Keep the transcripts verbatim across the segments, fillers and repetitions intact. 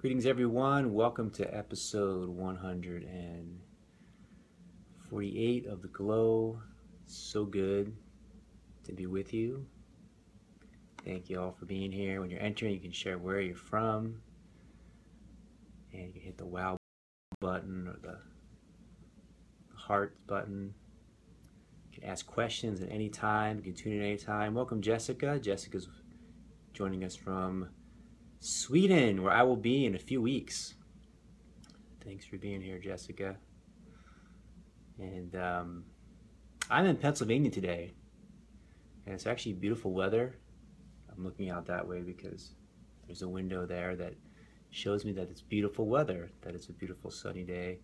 Greetings everyone, welcome to episode one hundred forty-eight of The Glow. So good to be with you. Thank you all for being here. When you're entering, you can share where you're from, and you can hit the wow button or the heart button. You can ask questions at any time, you can tune in at any time. Welcome Jessica. Jessica's joining us from Sweden, where I will be in a few weeks. Thanks for being here, Jessica. And um, I'm in Pennsylvania today, and it's actually beautiful weather. I'm looking out that way because there's a window there that shows me that it's beautiful weather, that it's a beautiful sunny day.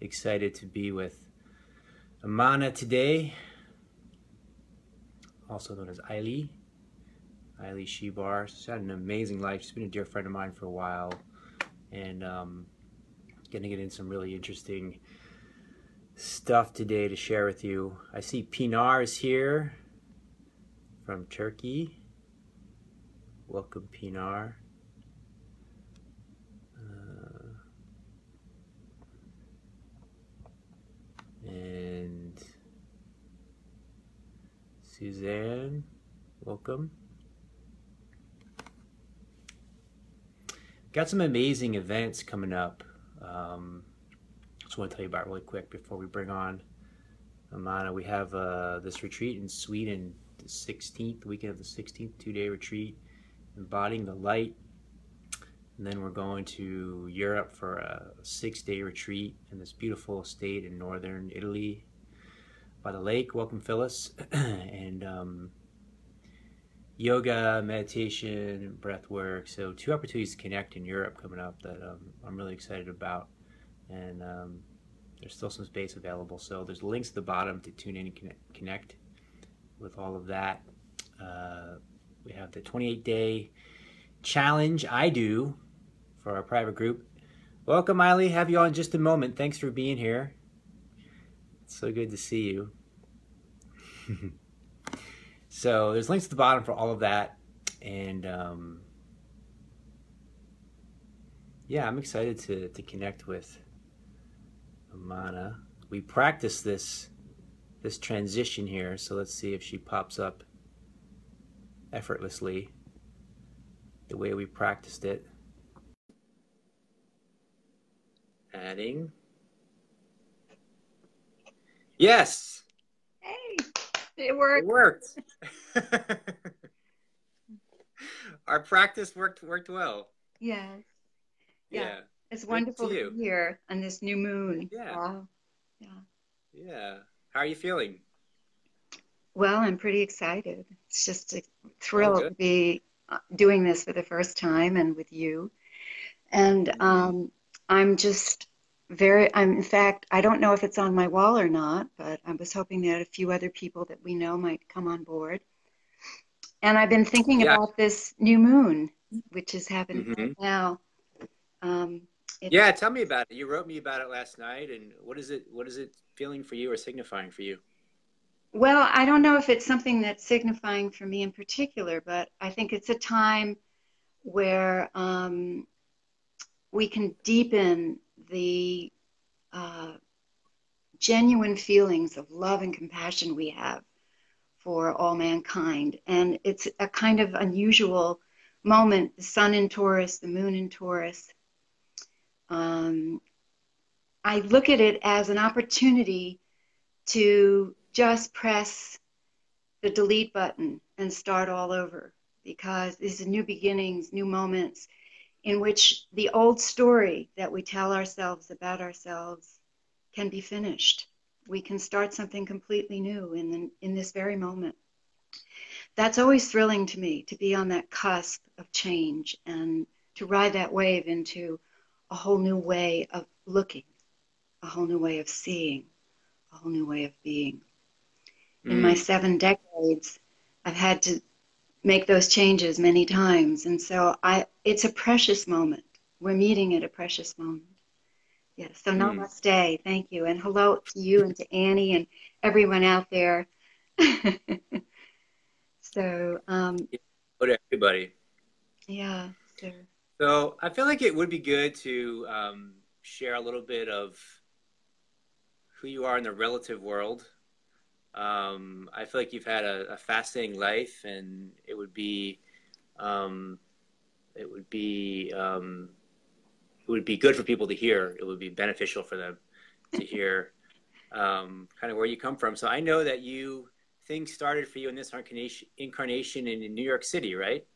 Excited to be with Amana today, also known as Aile. Aile Shebar. She's had an amazing life. She's been a dear friend of mine for a while, and um, going to get in some really interesting stuff today to share with you. I see Pinar is here from Turkey. Welcome, Pinar. Uh, and Suzanne, welcome. Got some amazing events coming up. Um, just want to tell you about really quick before we bring on Amana. We have uh, this retreat in Sweden, the sixteenth, weekend of the sixteenth, two-day retreat, embodying the light. And then we're going to Europe for a six-day retreat in this beautiful estate in northern Italy by the lake. Welcome, Phyllis. and. Um, Yoga, meditation, breath work. So two opportunities to connect in Europe coming up that um, I'm really excited about. And um, there's still some space available. So there's links at the bottom to tune in and connect with all of that. Uh, we have the twenty-eight day challenge I do for our private group. Welcome, Aile. Have you on in just a moment. Thanks for being here. It's so good to see you. So there's links at the bottom for all of that, and um, yeah, I'm excited to, to connect with Amana. We practiced this this transition here, so let's see if she pops up effortlessly the way we practiced it. Adding. Yes! Hey! It worked. It worked. Our practice worked worked well. Yes. Yeah. yeah. It's wonderful to be here on this new moon. Yeah. Wow. Yeah. Yeah. How are you feeling? Well, I'm pretty excited. It's just a thrill to be doing this for the first time and with you. And um, I'm just... Very, I'm in fact, I don't know if it's on my wall or not, but I was hoping that a few other people that we know might come on board. And I've been thinking yeah. about this new moon, which has happened mm-hmm. right now. Um, yeah, tell me about it. You wrote me about it last night, and what is it? What is it feeling for you or signifying for you? Well, I don't know if it's something that's signifying for me in particular, but I think it's a time where um, we can deepen the uh, genuine feelings of love and compassion we have for all mankind. And it's a kind of unusual moment, the sun in Taurus, the moon in Taurus. Um, I look at it as an opportunity to just press the delete button and start all over, because these are new beginnings, new moments, in which the old story that we tell ourselves about ourselves can be finished. We can start something completely new in, the, in this very moment. That's always thrilling to me, to be on that cusp of change and to ride that wave into a whole new way of looking, a whole new way of seeing, a whole new way of being. Mm. In my seven decades, I've had to make those changes many times, and so I it's a precious moment. We're meeting at a precious moment. Yes, so mm. namaste, thank you, and hello to you and to Annie and everyone out there. So um hello to everybody. Yeah, so So I feel like it would be good to um, share a little bit of who you are in the relative world. Um, I feel like you've had a, a fascinating life, and it would be, um, it would be, um, it would be good for people to hear. It would be beneficial for them to hear um, kind of where you come from. So I know that you, things started for you in this incarnation in, in New York City, right?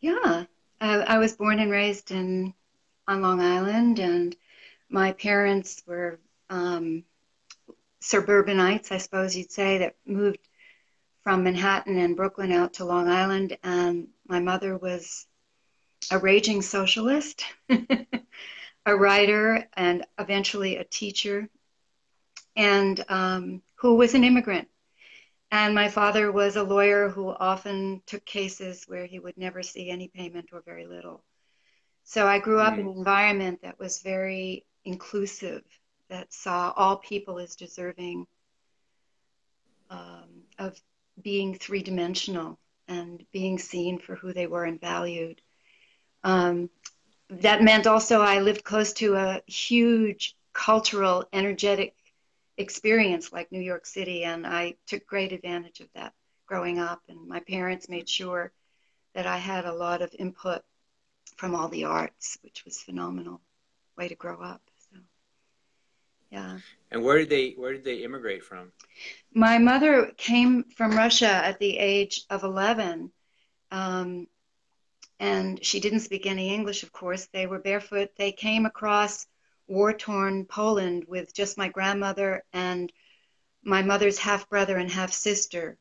Yeah. I, I was born and raised in on Long Island, and my parents were um, suburbanites, I suppose you'd say, that moved from Manhattan and Brooklyn out to Long Island. And my mother was a raging socialist, a writer, and eventually a teacher, and um, who was an immigrant. And my father was a lawyer who often took cases where he would never see any payment or very little. So I grew up in an environment that was very inclusive, that saw all people as deserving um, of being three-dimensional and being seen for who they were and valued. Um, that meant also I lived close to a huge cultural, energetic experience like New York City, and I took great advantage of that growing up, and my parents made sure that I had a lot of input from all the arts, which was phenomenal way to grow up. So yeah. And where did they where did they immigrate from? My mother came from Russia at the age of eleven, um, and she didn't speak any English, of course. They were barefoot. They came across war-torn Poland with just my grandmother and my mother's half-brother and half-sister.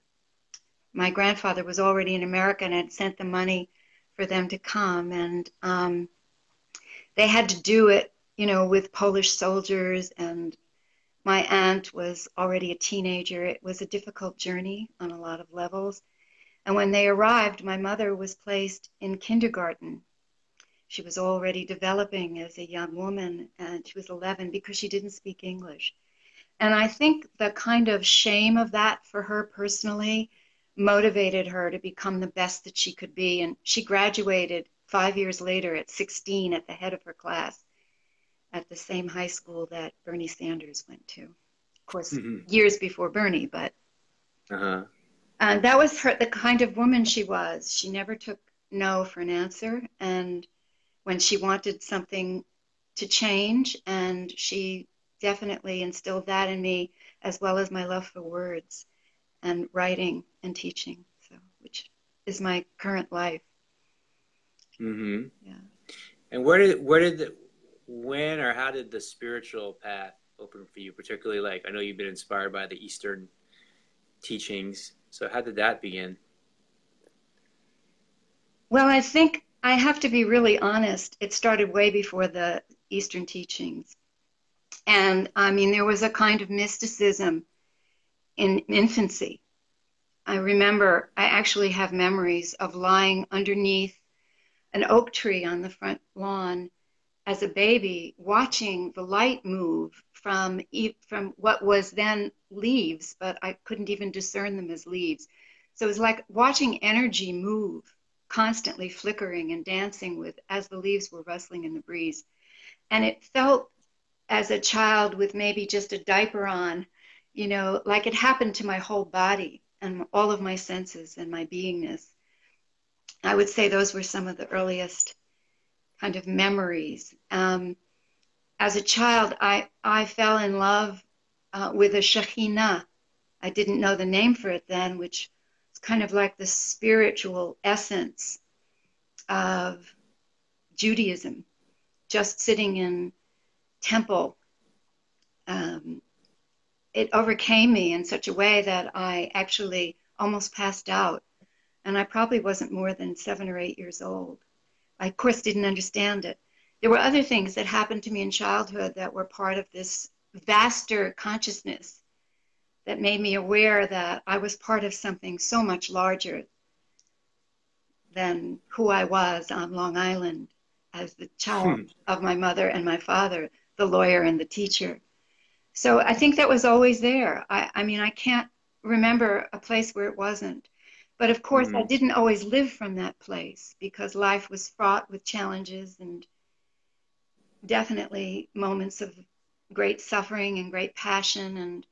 My grandfather was already in America and had sent the money for them to come, and um, they had to do it, you know, with Polish soldiers, and my aunt was already a teenager. It was a difficult journey on a lot of levels, and when they arrived, my mother was placed in kindergarten. She was already developing as a young woman, and she was eleven, because she didn't speak English. And I think the kind of shame of that for her personally motivated her to become the best that she could be. And she graduated five years later at sixteen at the head of her class at the same high school that Bernie Sanders went to. Of course, mm-hmm. years before Bernie, but uh-huh. uh, that was her, the kind of woman she was. She never took no for an answer, and when she wanted something to change, and she definitely instilled that in me, as well as my love for words and writing and teaching, so which is my current life. Mm-hmm. Yeah. And where did where did the, when or how did the spiritual path open for you, particularly? Like, I know you've been inspired by the Eastern teachings, so how did that begin? Well, I think I have to be really honest. It started way before the Eastern teachings. And, I mean, there was a kind of mysticism in infancy. I remember, I actually have memories of lying underneath an oak tree on the front lawn as a baby, watching the light move from, from what was then leaves, but I couldn't even discern them as leaves. So it was like watching energy move, constantly flickering and dancing with as the leaves were rustling in the breeze. And it felt, as a child with maybe just a diaper on, you know, like it happened to my whole body and all of my senses and my beingness. I would say those were some of the earliest kind of memories. Um, as a child, I, I fell in love uh, with a Shekhinah. I didn't know the name for it then, which kind of like the spiritual essence of Judaism, just sitting in temple. Um, it overcame me in such a way that I actually almost passed out, and I probably wasn't more than seven or eight years old. I, of course, didn't understand it. There were other things that happened to me in childhood that were part of this vaster consciousness that made me aware that I was part of something so much larger than who I was on Long Island as the child hmm. of my mother and my father, the lawyer and the teacher. So I think that was always there. I, I mean, I can't remember a place where it wasn't. But of course, mm. I didn't always live from that place because life was fraught with challenges and definitely moments of great suffering and great passion. And,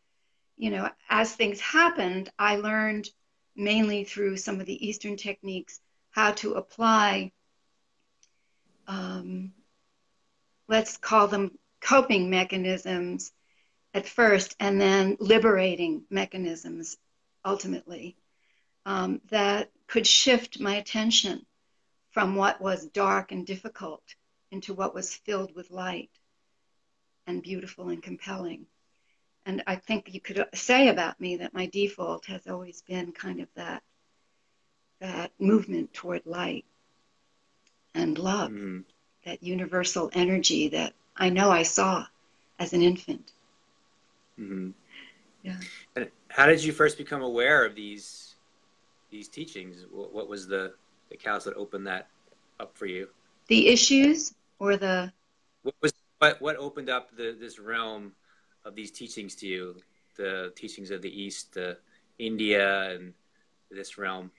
you know, as things happened, I learned mainly through some of the Eastern techniques how to apply, um, let's call them coping mechanisms at first, and then liberating mechanisms ultimately, um, that could shift my attention from what was dark and difficult into what was filled with light and beautiful and compelling. And I think you could say about me that my default has always been kind of that, that movement toward light and love, mm. that universal energy that I know I saw as an infant. Mm-hmm. Yeah. And how did you first become aware of these these teachings? What was the, the catalyst that opened that up for you? The issues or the... What was what, what opened up the, this realm of these teachings to you? The teachings of the East, the India, and this realm?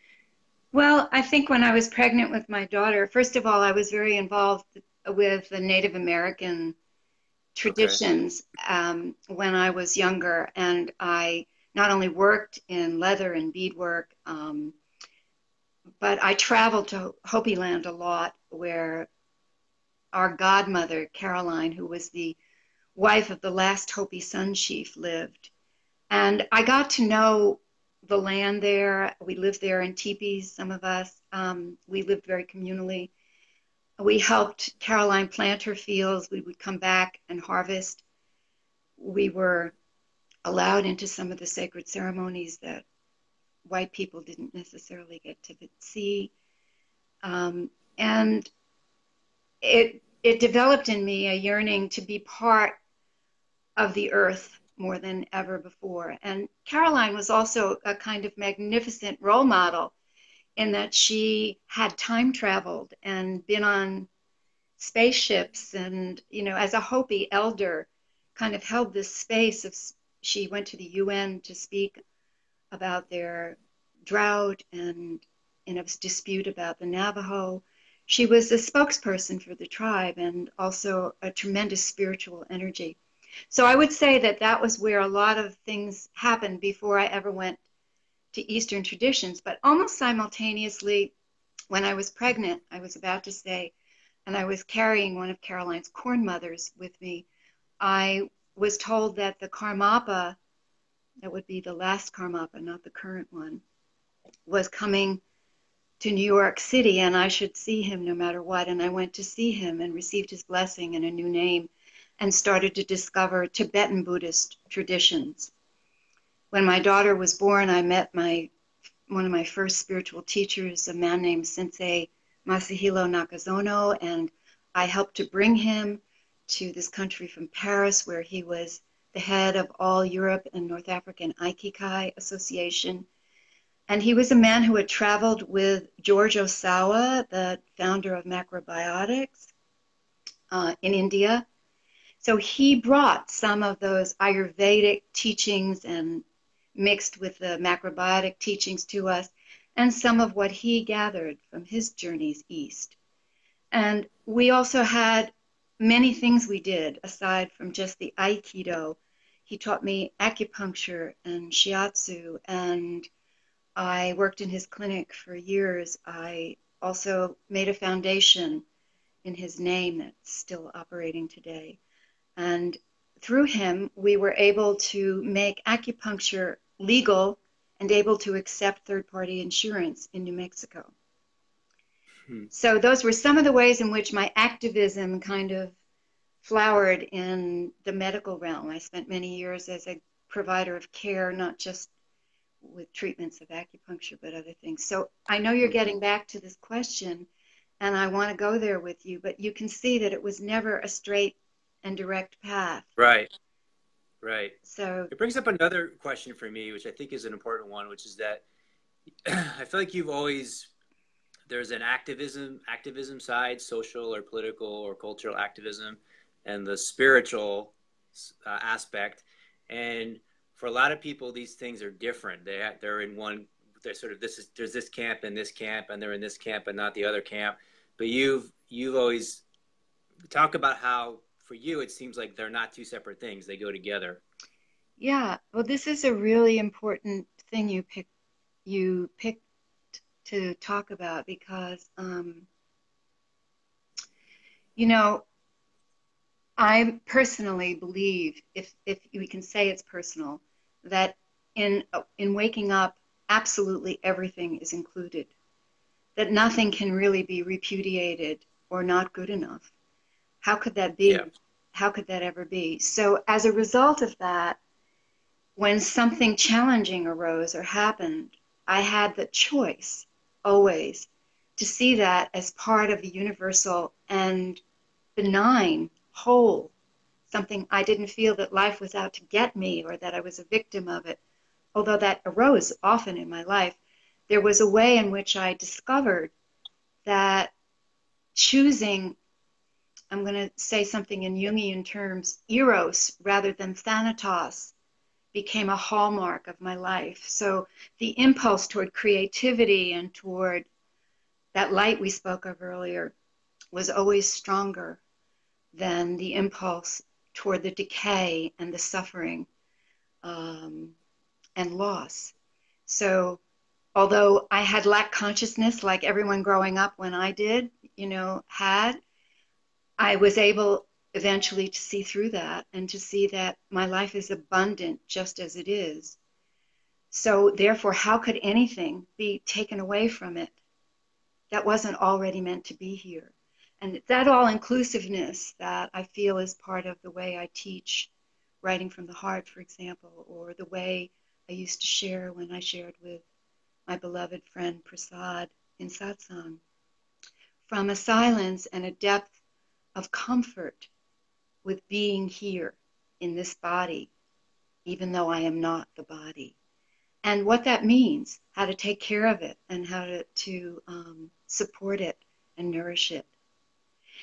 Well, I think when I was pregnant with my daughter, first of all, I was very involved with the Native American traditions, okay. um, when I was younger, and I not only worked in leather and beadwork, um, but I traveled to Hopi land a lot, where our godmother, Caroline, who was the wife of the last Hopi sun chief, lived. And I got to know the land there. We lived there in teepees, some of us. Um, we lived very communally. We helped Caroline plant her fields. We would come back and harvest. We were allowed into some of the sacred ceremonies that white people didn't necessarily get to see. Um, and it, it developed in me a yearning to be part of the earth more than ever before. And Caroline was also a kind of magnificent role model, in that she had time traveled and been on spaceships and, you know, as a Hopi elder, kind of held this space of, she went to the U N to speak about their drought and in a dispute about the Navajo. She was a spokesperson for the tribe and also a tremendous spiritual energy. So I would say that that was where a lot of things happened before I ever went to Eastern traditions. But almost simultaneously, when I was pregnant, I was about to say, and I was carrying one of Caroline's corn mothers with me, I was told that the Karmapa, that would be the last Karmapa, not the current one, was coming to New York City, and I should see him no matter what. And I went to see him and received his blessing and a new name, and started to discover Tibetan Buddhist traditions. When my daughter was born, I met my one of my first spiritual teachers, a man named Sensei Masahiro Nakazono, and I helped to bring him to this country from Paris, where he was the head of all Europe and North African Aikikai Association. And he was a man who had traveled with George Osawa, the founder of macrobiotics, uh, in India. So he brought some of those Ayurvedic teachings and mixed with the macrobiotic teachings to us, and some of what he gathered from his journeys east. And we also had many things we did aside from just the Aikido. He taught me acupuncture and shiatsu, and I worked in his clinic for years. I also made a foundation in his name that's still operating today. And through him, we were able to make acupuncture legal and able to accept third-party insurance in New Mexico. Hmm. So those were some of the ways in which my activism kind of flowered in the medical realm. I spent many years as a provider of care, not just with treatments of acupuncture, but other things. So I know you're getting back to this question, and I want to go there with you, but you can see that it was never a straight and direct path. Right, right. So it brings up another question for me, which I think is an important one, which is that I feel like you've always, there's an activism, activism side, social or political or cultural activism, and the spiritual uh, aspect. And for a lot of people, these things are different. They, they're in one there's sort of this is there's this camp and this camp, and they're in this camp and not the other camp. But you've you've always talk about how for you it seems like they're not two separate things; they go together. Yeah, well, this is a really important thing you pick you picked to talk about, because um, you know, I personally believe, if if we can say it's personal, that in in waking up, absolutely everything is included, that nothing can really be repudiated or not good enough. How could that be? Yeah. How could that ever be? So as a result of that, when something challenging arose or happened, I had the choice always to see that as part of the universal and benign whole, something I didn't feel that life was out to get me or that I was a victim of it, although that arose often in my life. There was a way in which I discovered that choosing, I'm going to say something in Jungian terms, eros rather than thanatos, became a hallmark of my life. So the impulse toward creativity and toward that light we spoke of earlier was always stronger than the impulse toward the decay and the suffering um, and loss. So although I had lack consciousness, like everyone growing up when I did, you know, had, I was able eventually to see through that and to see that my life is abundant just as it is. So therefore, how could anything be taken away from it that wasn't already meant to be here? And that all-inclusiveness that I feel is part of the way I teach writing from the heart, for example, or the way I used to share when I shared with my beloved friend Prasad in satsang, from a silence and a depth of comfort with being here in this body, even though I am not the body, and what that means, how to take care of it and how to, to um, support it and nourish it.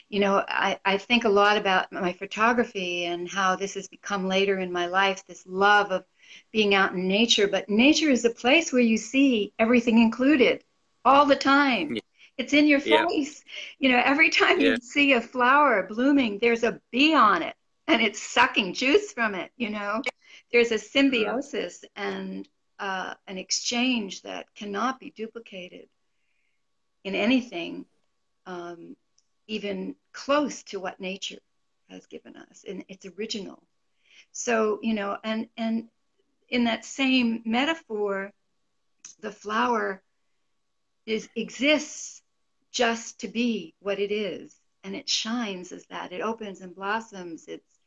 You know, I, I think a lot about my photography and how this has become later in my life, this love of being out in nature, but nature is a place where you see everything included all the time. Yeah. It's in your face. Yeah. You know, every time yeah. you see a flower blooming, there's a bee on it, and it's sucking juice from it, you know. There's a symbiosis and uh, an exchange that cannot be duplicated in anything um, even close to what nature has given us, and it's original. So, you know, and, and in that same metaphor, the flower is, exists just to be what it is, and it shines as that. It opens and blossoms. It's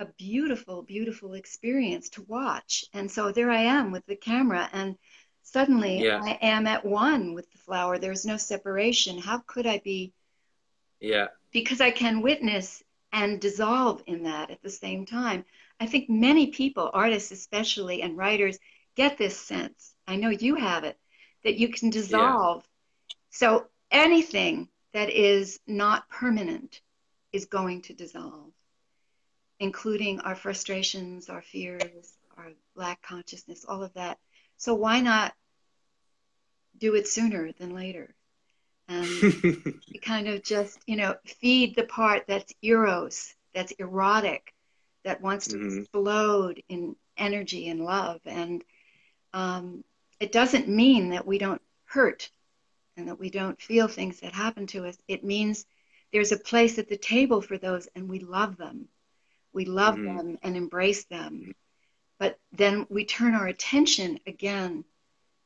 a beautiful, beautiful experience to watch. And so there I am with the camera, and suddenly yeah. I am at one with the flower. There's no separation. How could I be? Yeah. Because I can witness and dissolve in that at the same time. I think many people, artists especially, and writers, get this sense. I know you have it, that you can dissolve. Yeah. So anything that is not permanent is going to dissolve, including our frustrations, our fears, our lack consciousness, all of that. So why not do it sooner than later? And you kind of just, you know, feed the part that's eros, that's erotic, that wants to mm-hmm. explode in energy and love. And um, it doesn't mean that we don't hurt and that we don't feel things that happen to us. It means there's a place at the table for those, and we love them. We love mm-hmm. them and embrace them. But then we turn our attention again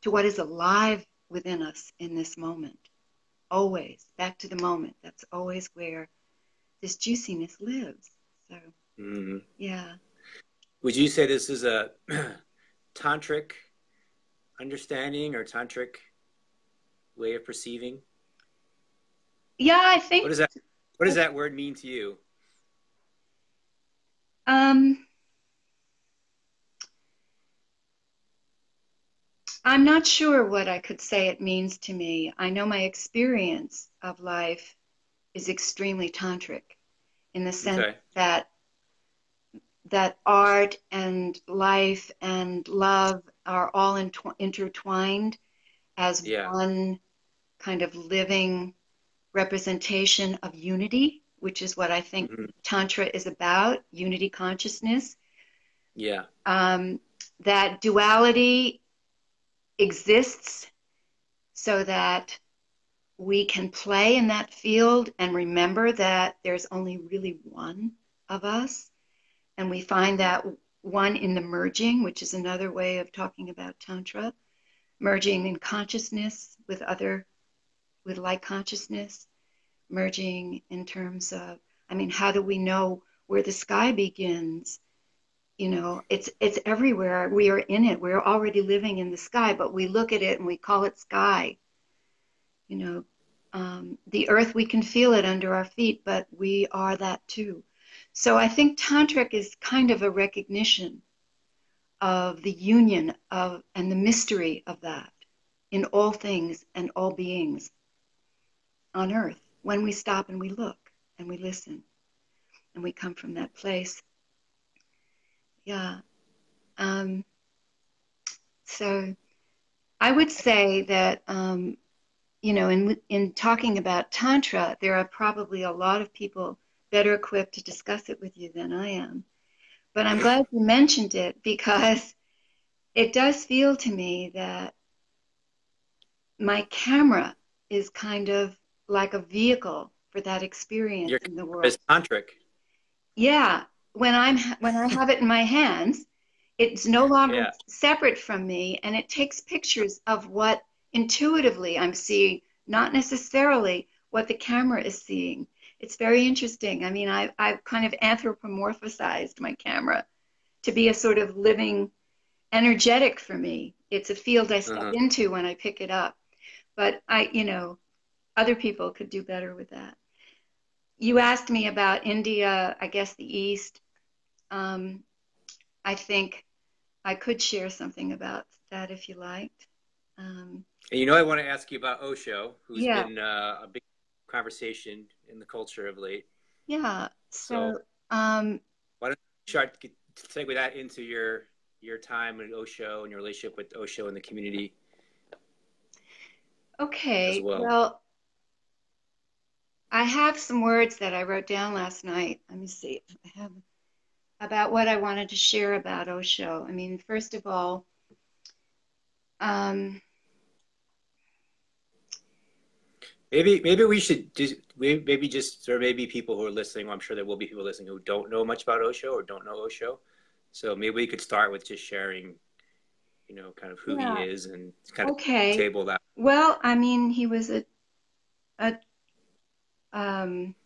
to what is alive within us in this moment. Always back to the moment. That's always where this juiciness lives. So mm-hmm. yeah, would you say this is a tantric understanding or tantric way of perceiving? Yeah, I think, what does that what does that word mean to you? um I'm not sure what I could say it means to me. I know my experience of life is extremely tantric in the sense okay. that that art and life and love are all in intertwined, as yeah. one kind of living representation of unity, which is what I think mm-hmm. Tantra is about, unity consciousness. Yeah. Um, that duality exists so that we can play in that field and remember that there's only really one of us. And we find that one in the merging, which is another way of talking about Tantra, merging in consciousness with other, with like consciousness, merging in terms of, I mean, how do we know where the sky begins? You know, it's it's everywhere. We are in it. We're already living in the sky, but we look at it and we call it sky. You know, um, the earth, we can feel it under our feet, but we are that too. So I think Tantric is kind of a recognition of the union of and the mystery of that in all things and all beings on earth. When we stop and we look and we listen and we come from that place. Yeah. Um, so I would say that, um, you know, in, in talking about Tantra, there are probably a lot of people better equipped to discuss it with you than I am. But I'm glad you mentioned it, because it does feel to me that my camera is kind of like a vehicle for that experience Your in the world. It's tantric. Yeah. When, I'm, when I have it in my hands, it's no longer yeah. separate from me, and it takes pictures of what intuitively I'm seeing, not necessarily what the camera is seeing. It's very interesting. I mean, I, I've kind of anthropomorphized my camera to be a sort of living energetic for me. It's a field I step uh-huh. into when I pick it up. But I, you know, other people could do better with that. You asked me about India, I guess the East. Um, I think I could share something about that if you liked. Um, and you know, I want to ask you about Osho, who's yeah. been uh, a big conversation in the culture of late. Yeah. So, so um, why don't you start to segue that into your your time in Osho and your relationship with Osho and the community? Okay. As well. well, I have some words that I wrote down last night. Let me see. I have about what I wanted to share about Osho. I mean, first of all, um, Maybe maybe we should just maybe just there may be people who are listening. Well, I'm sure there will be people listening who don't know much about Osho or don't know Osho. So maybe we could start with just sharing, you know, kind of who yeah. he is and kind okay. of table that. Well, I mean, he was a a um,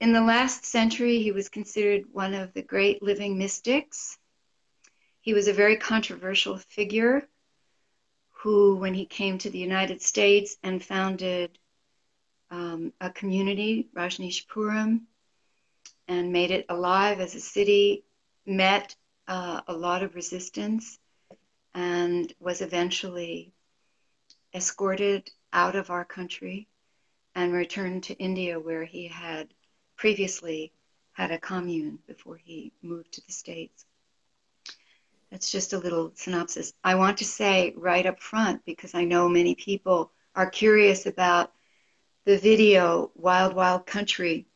in the last century he was considered one of the great living mystics. He was a very controversial figure, who, when he came to the United States and founded um, a community, Rajneeshpuram, and made it alive as a city, met uh, a lot of resistance, and was eventually escorted out of our country and returned to India, where he had previously had a commune before he moved to the States. That's just a little synopsis. I want to say right up front, because I know many people are curious about the video Wild Wild Country,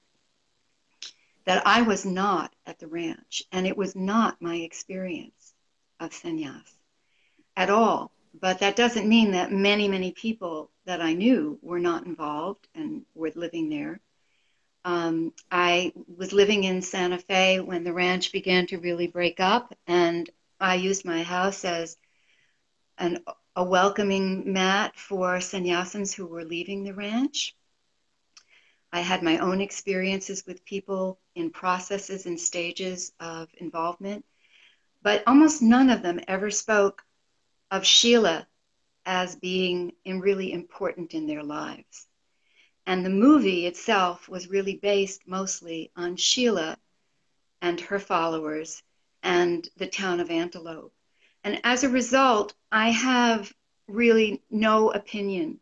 that I was not at the ranch, and it was not my experience of sannyas at all. But that doesn't mean that many, many people that I knew were not involved and were living there. Um, I was living in Santa Fe when the ranch began to really break up, and I used my house as an, a welcoming mat for sannyasins who were leaving the ranch. I had my own experiences with people in processes and stages of involvement, but almost none of them ever spoke of Sheila as being really important in their lives. And the movie itself was really based mostly on Sheila and her followers and the town of Antelope. And as a result, I have really no opinion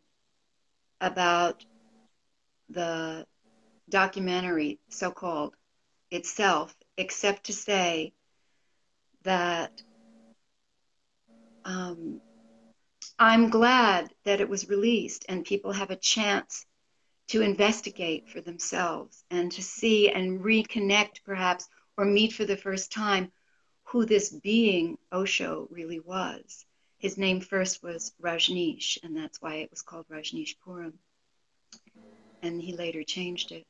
about the documentary, so-called, itself, except to say that um, I'm glad that it was released and people have a chance to investigate for themselves and to see and reconnect perhaps, or meet for the first time who this being Osho really was. His name first was Rajneesh, and that's why it was called Rajneeshpuram. And he later changed it.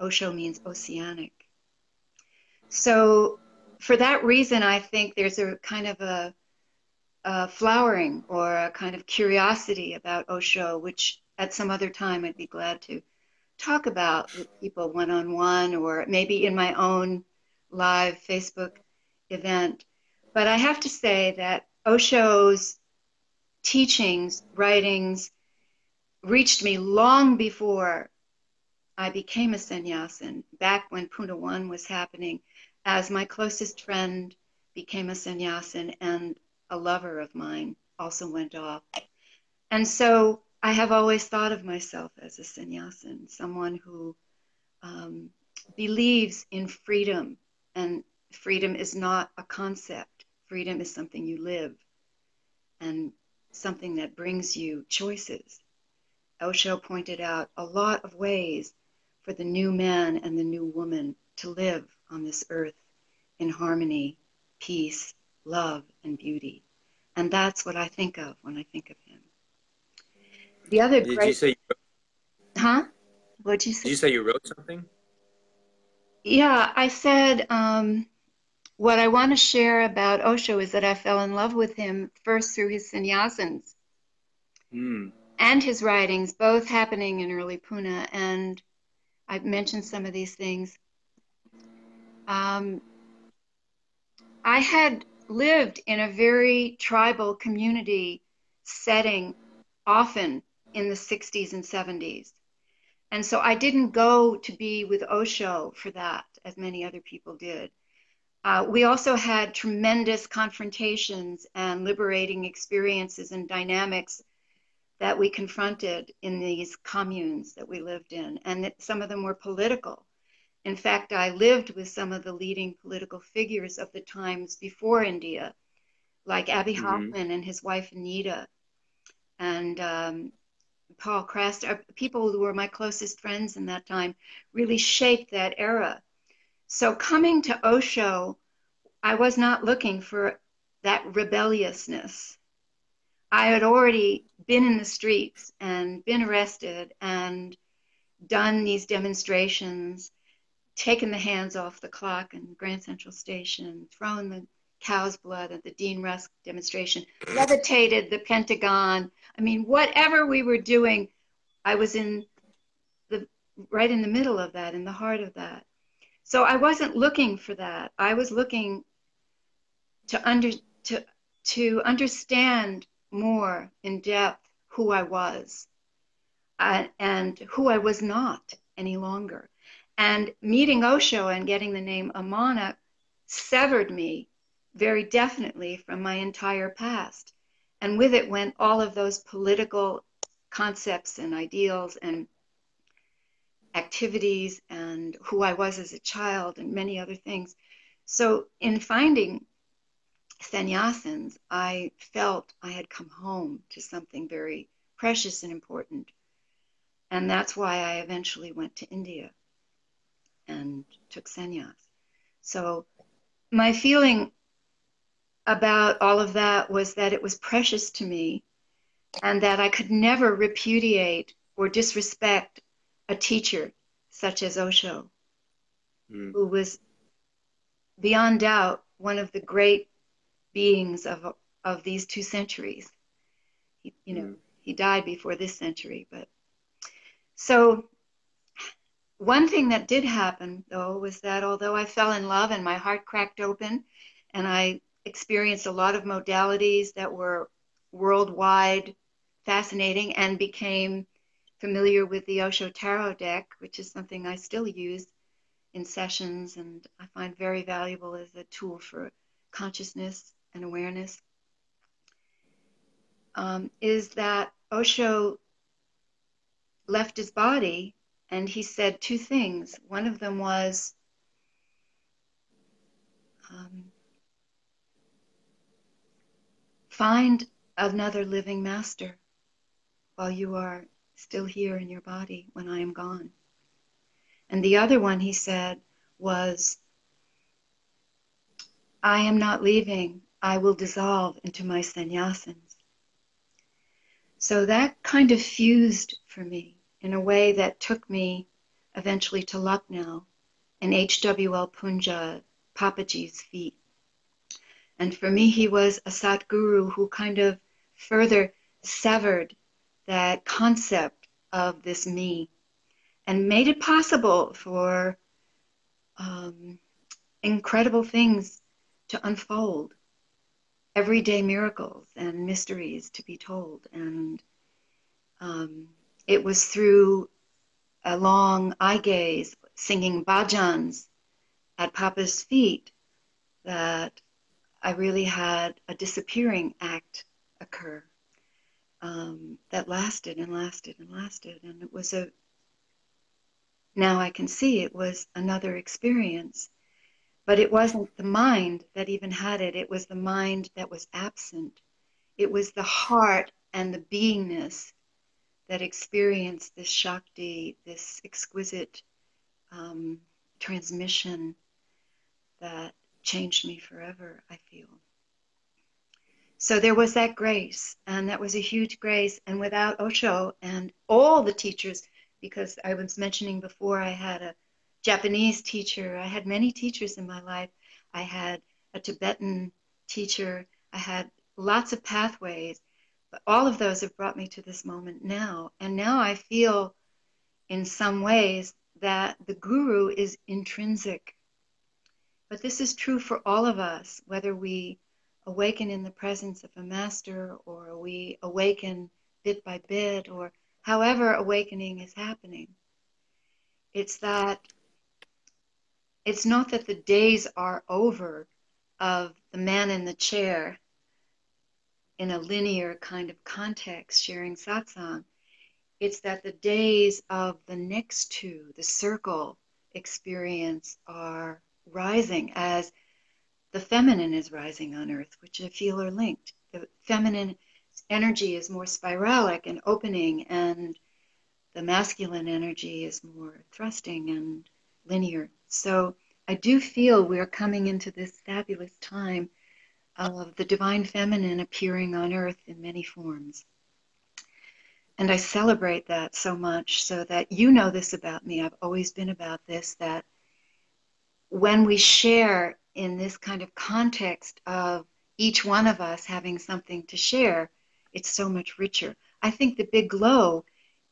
Osho means oceanic. So for that reason, I think there's a kind of a, a flowering or a kind of curiosity about Osho, which at some other time I'd be glad to talk about with people one-on-one or maybe in my own live Facebook event. But I have to say that Osho's teachings, writings, reached me long before I became a sannyasin, back when Poona One was happening, as my closest friend became a sannyasin and a lover of mine also went off. And so I have always thought of myself as a sannyasin, someone who um, believes in freedom, and freedom is not a concept. Freedom is something you live and something that brings you choices. Osho pointed out a lot of ways for the new man and the new woman to live on this earth in harmony, peace, love, and beauty. And that's what I think of when I think of him. The other did great... you say you wrote... Huh? What'd you say? Did you say you wrote something? Yeah, I said um, what I want to share about Osho is that I fell in love with him first through his sannyasins mm. and his writings, both happening in early Poona. And I've mentioned some of these things. Um, I had lived in a very tribal community setting often in the sixties and seventies. And so I didn't go to be with Osho for that, as many other people did. Uh, we also had tremendous confrontations and liberating experiences and dynamics that we confronted in these communes that we lived in. And that some of them were political. In fact, I lived with some of the leading political figures of the times before India, like Abby mm-hmm. Hoffman and his wife Anita, and um, Paul Kraster. People who were my closest friends in that time really shaped that era. So coming to Osho, I was not looking for that rebelliousness. I had already been in the streets and been arrested and done these demonstrations, taken the hands off the clock in Grand Central Station, thrown the cow's blood at the Dean Rusk demonstration, levitated the Pentagon. I mean, whatever we were doing, I was in the right in the middle of that, in the heart of that. So I wasn't looking for that. I was looking to under to to understand more in depth who I was uh, and who I was not any longer. And meeting Osho and getting the name Amana severed me very definitely from my entire past. And with it went all of those political concepts and ideals and activities and who I was as a child and many other things. So in finding sannyasins, I felt I had come home to something very precious and important. And that's why I eventually went to India and took sannyas. So my feeling about all of that was that it was precious to me and that I could never repudiate or disrespect a teacher such as Osho, mm. who was beyond doubt one of the great beings of, of these two centuries. He, you know, mm. he died before this century, but so one thing that did happen though was that although I fell in love and my heart cracked open and I experienced a lot of modalities that were worldwide fascinating and became familiar with the Osho Tarot deck, which is something I still use in sessions and I find very valuable as a tool for consciousness and awareness, um, is that Osho left his body and he said two things. One of them was, um, find another living master while you are still here in your body when I am gone. And the other one he said was, I am not leaving. I will dissolve into my sannyasins. So that kind of fused for me in a way that took me eventually to Lucknow and H W L Punja Papaji's feet. And for me, he was a Satguru who kind of further severed that concept of this me and made it possible for um, incredible things to unfold, everyday miracles and mysteries to be told. And um, it was through a long eye gaze, singing bhajans at Papa's feet, that I really had a disappearing act occur um, that lasted and lasted and lasted. And it was a, now I can see it was another experience. But it wasn't the mind that even had it. It was the mind that was absent. It was the heart and the beingness that experienced this Shakti, this exquisite um, transmission that changed me forever, I feel. So there was that grace, and that was a huge grace. And without Osho and all the teachers, because I was mentioning before I had a Japanese teacher. I had many teachers in my life. I had a Tibetan teacher. I had lots of pathways, but all of those have brought me to this moment now. And now I feel in some ways that the guru is intrinsic. But this is true for all of us, whether we awaken in the presence of a master or we awaken bit by bit or however awakening is happening. It's that It's not that the days are over of the man in the chair in a linear kind of context sharing satsang. It's that the days of the next two, the circle experience, are rising as the feminine is rising on earth, which I feel are linked. The feminine energy is more spiralic and opening, and the masculine energy is more thrusting and linear. So I do feel we're coming into this fabulous time of the divine feminine appearing on earth in many forms. And I celebrate that so much, so that you know this about me. I've always been about this, that when we share in this kind of context of each one of us having something to share, it's so much richer. I think the Big Glow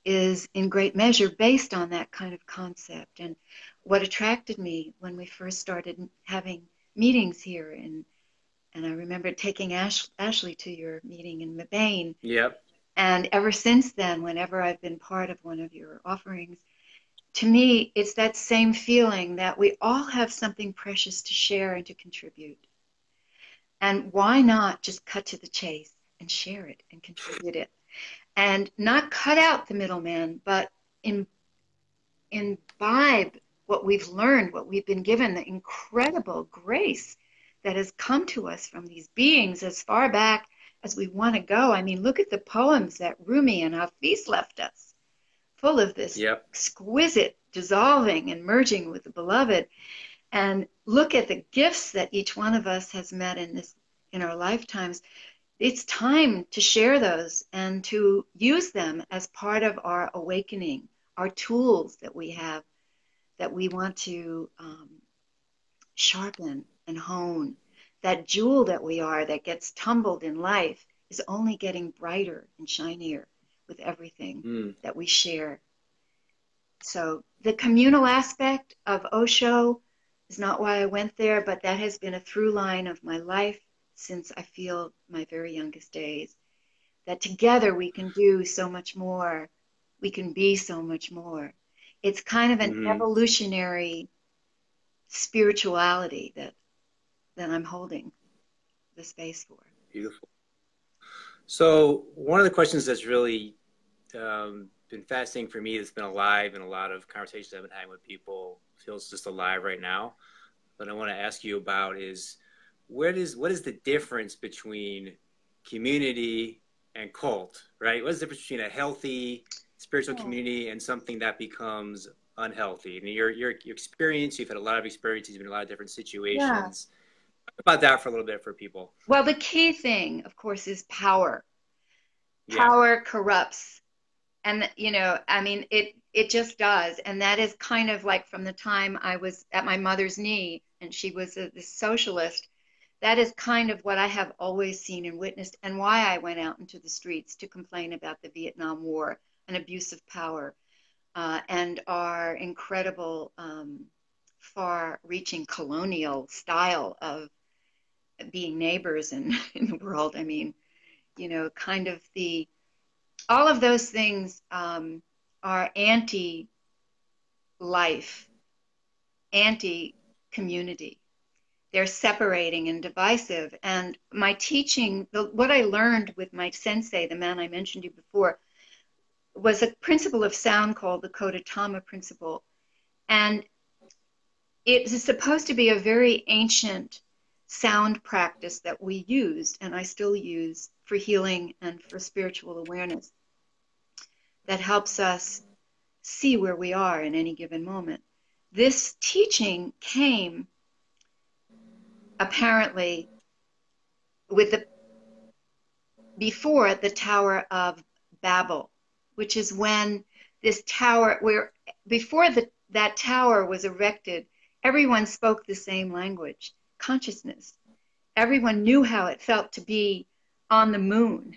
is in great measure based on that kind of concept. And what attracted me when we first started having meetings here, in, and I remember taking Ash, Ashley to your meeting in Mebane. Yep. And ever since then, whenever I've been part of one of your offerings, to me, it's that same feeling that we all have something precious to share and to contribute. And why not just cut to the chase and share it and contribute it? And not cut out the middleman, but im- imbibe what we've learned, what we've been given, the incredible grace that has come to us from these beings as far back as we want to go. I mean, look at the poems that Rumi and Hafiz left us, full of this yep. exquisite dissolving and merging with the beloved. And look at the gifts that each one of us has met in this in our lifetimes. It's time to share those and to use them as part of our awakening, our tools that we have that we want to um, sharpen and hone. That jewel that we are that gets tumbled in life is only getting brighter and shinier with everything mm. that we share. So the communal aspect of Osho is not why I went there, but that has been a through line of my life since I feel my very youngest days, that together we can do so much more, we can be so much more. It's kind of an mm-hmm. evolutionary spirituality that that I'm holding the space for. Beautiful. So one of the questions that's really um, been fascinating for me, that's been alive in a lot of conversations I've been having with people, feels just alive right now, but I want to ask you about is, Where does, what is the difference between community and cult, right? What's the difference between a healthy spiritual community and something that becomes unhealthy? I mean, your, your, your experience, you've had a lot of experiences in a lot of different situations. Yeah. Talk about that for a little bit for people. Well, the key thing, of course, is power. Yeah. Power corrupts. And, you know, I mean, it, it just does. And that is kind of like from the time I was at my mother's knee and she was a, this socialist, that is kind of what I have always seen and witnessed, and why I went out into the streets to complain about the Vietnam War and abuse of power uh, and our incredible um, far-reaching colonial style of being neighbors in, in the world. I mean, you know, kind of the, all of those things um, are anti-life, anti-community. They're separating and divisive. And my teaching, the, what I learned with my sensei, the man I mentioned to you before, was a principle of sound called the Kodatama principle. And it is supposed to be a very ancient sound practice that we used, and I still use, for healing and for spiritual awareness, that helps us see where we are in any given moment. This teaching came apparently with the before the Tower of Babel, which is when this tower, where before the, that tower was erected, everyone spoke the same language, consciousness. Everyone knew how it felt to be on the moon.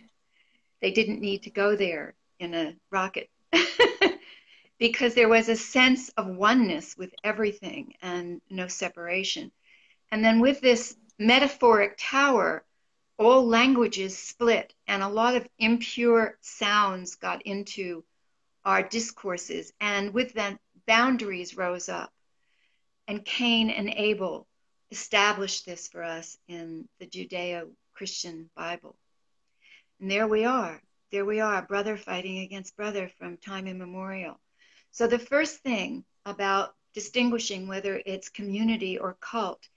They didn't need to go there in a rocket because there was a sense of oneness with everything and no separation. And then with this metaphoric tower, all languages split, and a lot of impure sounds got into our discourses. And with that, boundaries rose up. And Cain and Abel established this for us in the Judeo-Christian Bible. And there we are. There we are, brother fighting against brother from time immemorial. So the first thing about distinguishing whether it's community or cult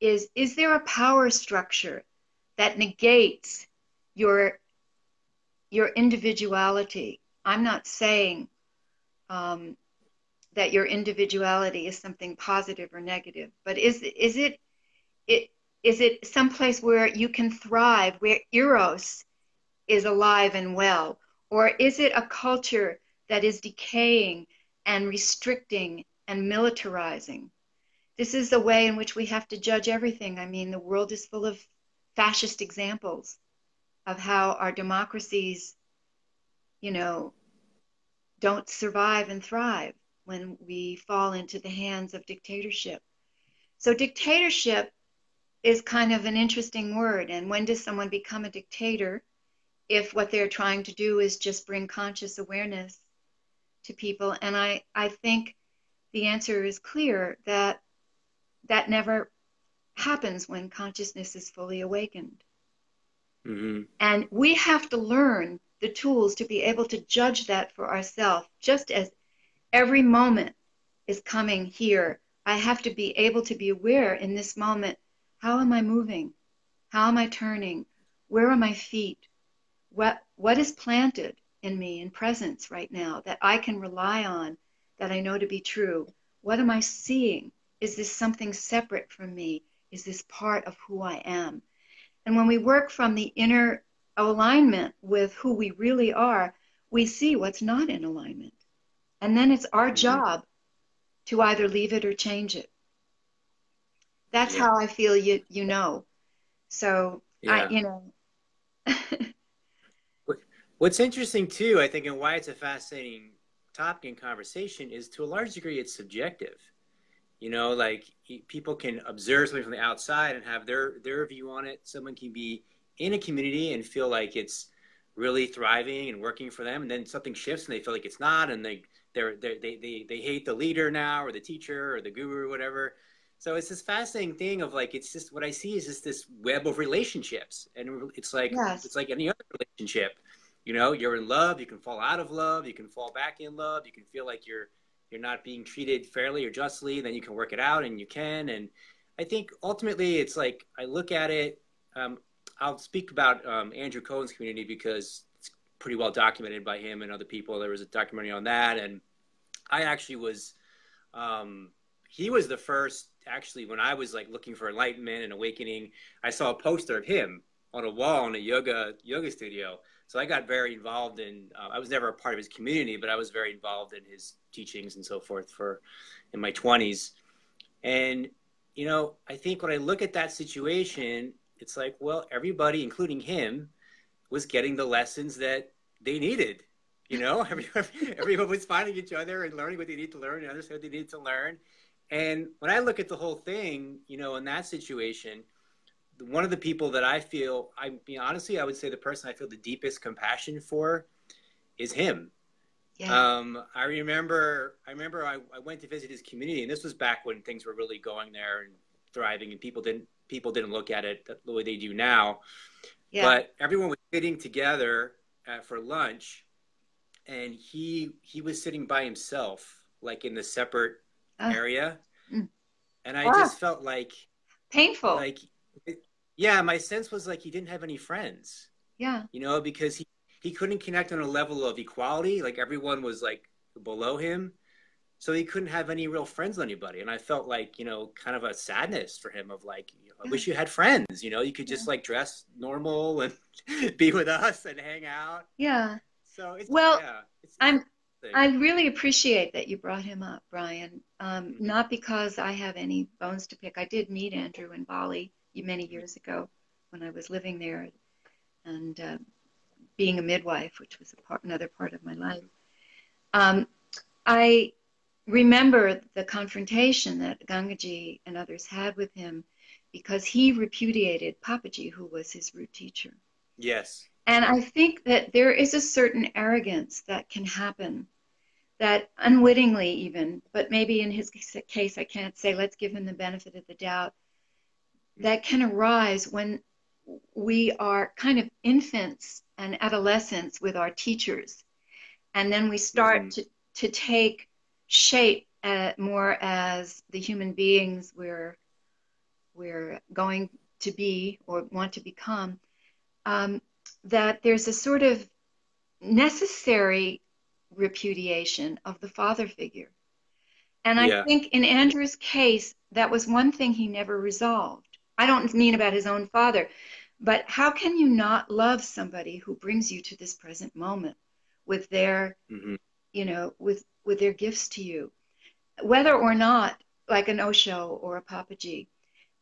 is, is there a power structure that negates your, your individuality? I'm not saying um, that your individuality is something positive or negative, but is, is, it, it, is it someplace where you can thrive, where Eros is alive and well? Or is it a culture that is decaying and restricting and militarizing? This is the way in which we have to judge everything. I mean, the world is full of fascist examples of how our democracies, you know, don't survive and thrive when we fall into the hands of dictatorship. So dictatorship is kind of an interesting word. And when does someone become a dictator if what they're trying to do is just bring conscious awareness to people? And I, I think the answer is clear that that never happens when consciousness is fully awakened. Mm-hmm. And we have to learn the tools to be able to judge that for ourselves, just as every moment is coming here. I have to be able to be aware in this moment, how am I moving? How am I turning? Where are my feet? What, what is planted in me in presence right now that I can rely on, that I know to be true? What am I seeing? Is this something separate from me? Is this part of who I am? And when we work from the inner alignment with who we really are, we see what's not in alignment. And then it's our job to either leave it or change it. That's yeah. how I feel, you, you know. So, yeah. I, you know. What's interesting, too, I think, and why it's a fascinating topic in conversation is, to a large degree, it's subjective. You know, like people can observe something from the outside and have their, their view on it. Someone can be in a community and feel like it's really thriving and working for them. And then something shifts and they feel like it's not. And they, they're, they're, they, they, they hate the leader now, or the teacher, or the guru, or whatever. So it's this fascinating thing of like, it's just, what I see is just this web of relationships. And it's like, yes. it's like any other relationship, you know, you're in love, you can fall out of love, you can fall back in love, you can feel like you're, you're not being treated fairly or justly, then you can work it out, and you can. And I think ultimately it's like, I look at it, um, I'll speak about um, Andrew Cohen's community because it's pretty well documented by him and other people. There was a documentary on that. And I actually was, um, he was the first, actually, when I was like looking for enlightenment and awakening, I saw a poster of him on a wall in a yoga, yoga studio. So I got very involved in, uh, I was never a part of his community, but I was very involved in his teachings and so forth for in my twenties. And, you know, I think when I look at that situation, it's like, well, everybody, including him, was getting the lessons that they needed. You know, everyone, everyone was finding each other and learning what they need to learn and understand what they need to learn. And when I look at the whole thing, you know, in that situation, one of the people that I feel, I mean, honestly, I would say the person I feel the deepest compassion for is him. Yeah. Um, I remember, I remember I, I went to visit his community, and this was back when things were really going there and thriving, and people didn't, people didn't look at it the way they do now. Yeah. But everyone was sitting together at, for lunch, and he, he was sitting by himself, like in the separate uh, area. Mm. And I wow. just felt like painful, like, yeah, my sense was like he didn't have any friends. Yeah. You know, because he, he couldn't connect on a level of equality. Like everyone was like below him. So he couldn't have any real friends with anybody. And I felt like, you know, kind of a sadness for him of like, you know, I wish you had friends, you know, you could just yeah. like dress normal and be with us and hang out. Yeah. So it's, well, yeah, it's I'm, I really appreciate that you brought him up, Brian. Um, not because I have any bones to pick. I did meet Andrew in Bali many years ago when I was living there and uh, being a midwife, which was a part, another part of my life. Um, I remember the confrontation that Gangaji and others had with him because he repudiated Papaji, who was his root teacher. Yes. And I think that there is a certain arrogance that can happen, that unwittingly even, but maybe in his case I can't say, let's give him the benefit of the doubt, that can arise when we are kind of infants and adolescents with our teachers. And then we start mm-hmm. to, to take shape at, more as the human beings we're, we're going to be or want to become, um, that there's a sort of necessary repudiation of the father figure. And I yeah. think in Andrew's case, that was one thing he never resolved. I don't mean about his own father, but how can you not love somebody who brings you to this present moment with their, mm-hmm. you know, with, with their gifts to you, whether or not like an Osho or a Papaji.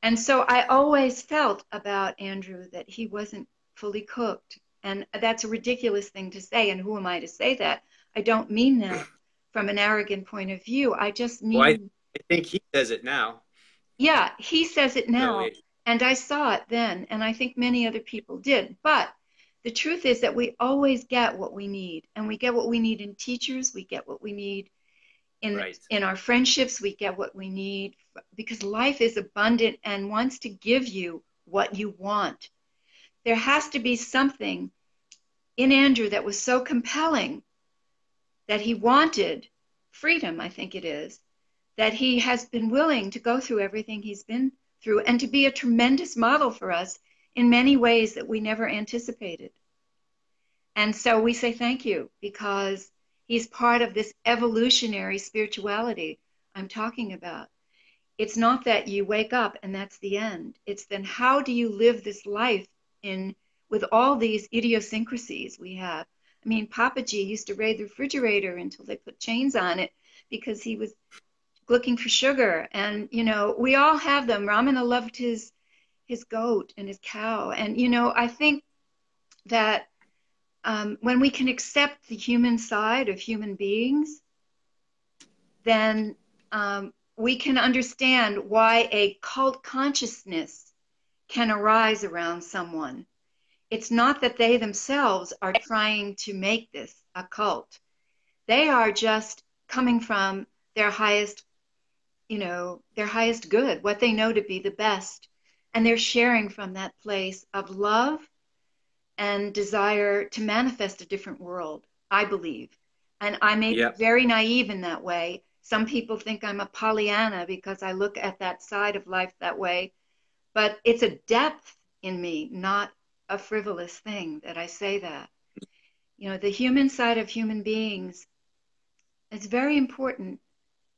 And so I always felt about Andrew that he wasn't fully cooked. And that's a ridiculous thing to say. And who am I to say that? I don't mean that from an arrogant point of view. I just mean... Well, I, I think he says it now. Yeah, he says it now, and I saw it then, and I think many other people did. But the truth is that we always get what we need, and we get what we need in teachers, we get what we need in, right. in our friendships, we get what we need, because life is abundant and wants to give you what you want. There has to be something in Andrew that was so compelling that he wanted freedom, I think it is, that he has been willing to go through everything he's been through and to be a tremendous model for us in many ways that we never anticipated. And so we say thank you because he's part of this evolutionary spirituality I'm talking about. It's not that you wake up and that's the end. It's then how do you live this life in with all these idiosyncrasies we have. I mean, Papaji used to raid the refrigerator until they put chains on it because he was looking for sugar, and you know we all have them. Ramana loved his his goat and his cow, and you know I think that um, when we can accept the human side of human beings, then um, we can understand why a cult consciousness can arise around someone. It's not that they themselves are trying to make this a cult. They are just coming from their highest you know, their highest good, what they know to be the best. And they're sharing from that place of love and desire to manifest a different world, I believe. And I may yep. be very naive in that way. Some people think I'm a Pollyanna because I look at that side of life that way. But it's a depth in me, not a frivolous thing that I say that. You know, the human side of human beings, it's very important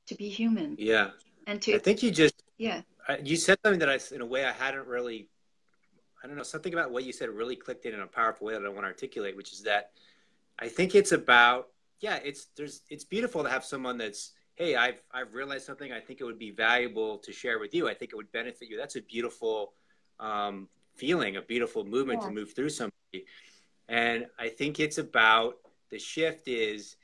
to be human. Yeah. And to, I think you just, yeah. I, you said something that I, in a way I hadn't really, I don't know, something about what you said really clicked in in a powerful way that I want to articulate, which is that I think it's about, yeah, it's, there's, it's beautiful to have someone that's, hey, I've, I've realized something. I think it would be valuable to share with you. I think it would benefit you. That's a beautiful um, feeling, a beautiful movement yeah. to move through somebody. And I think it's about, the shift is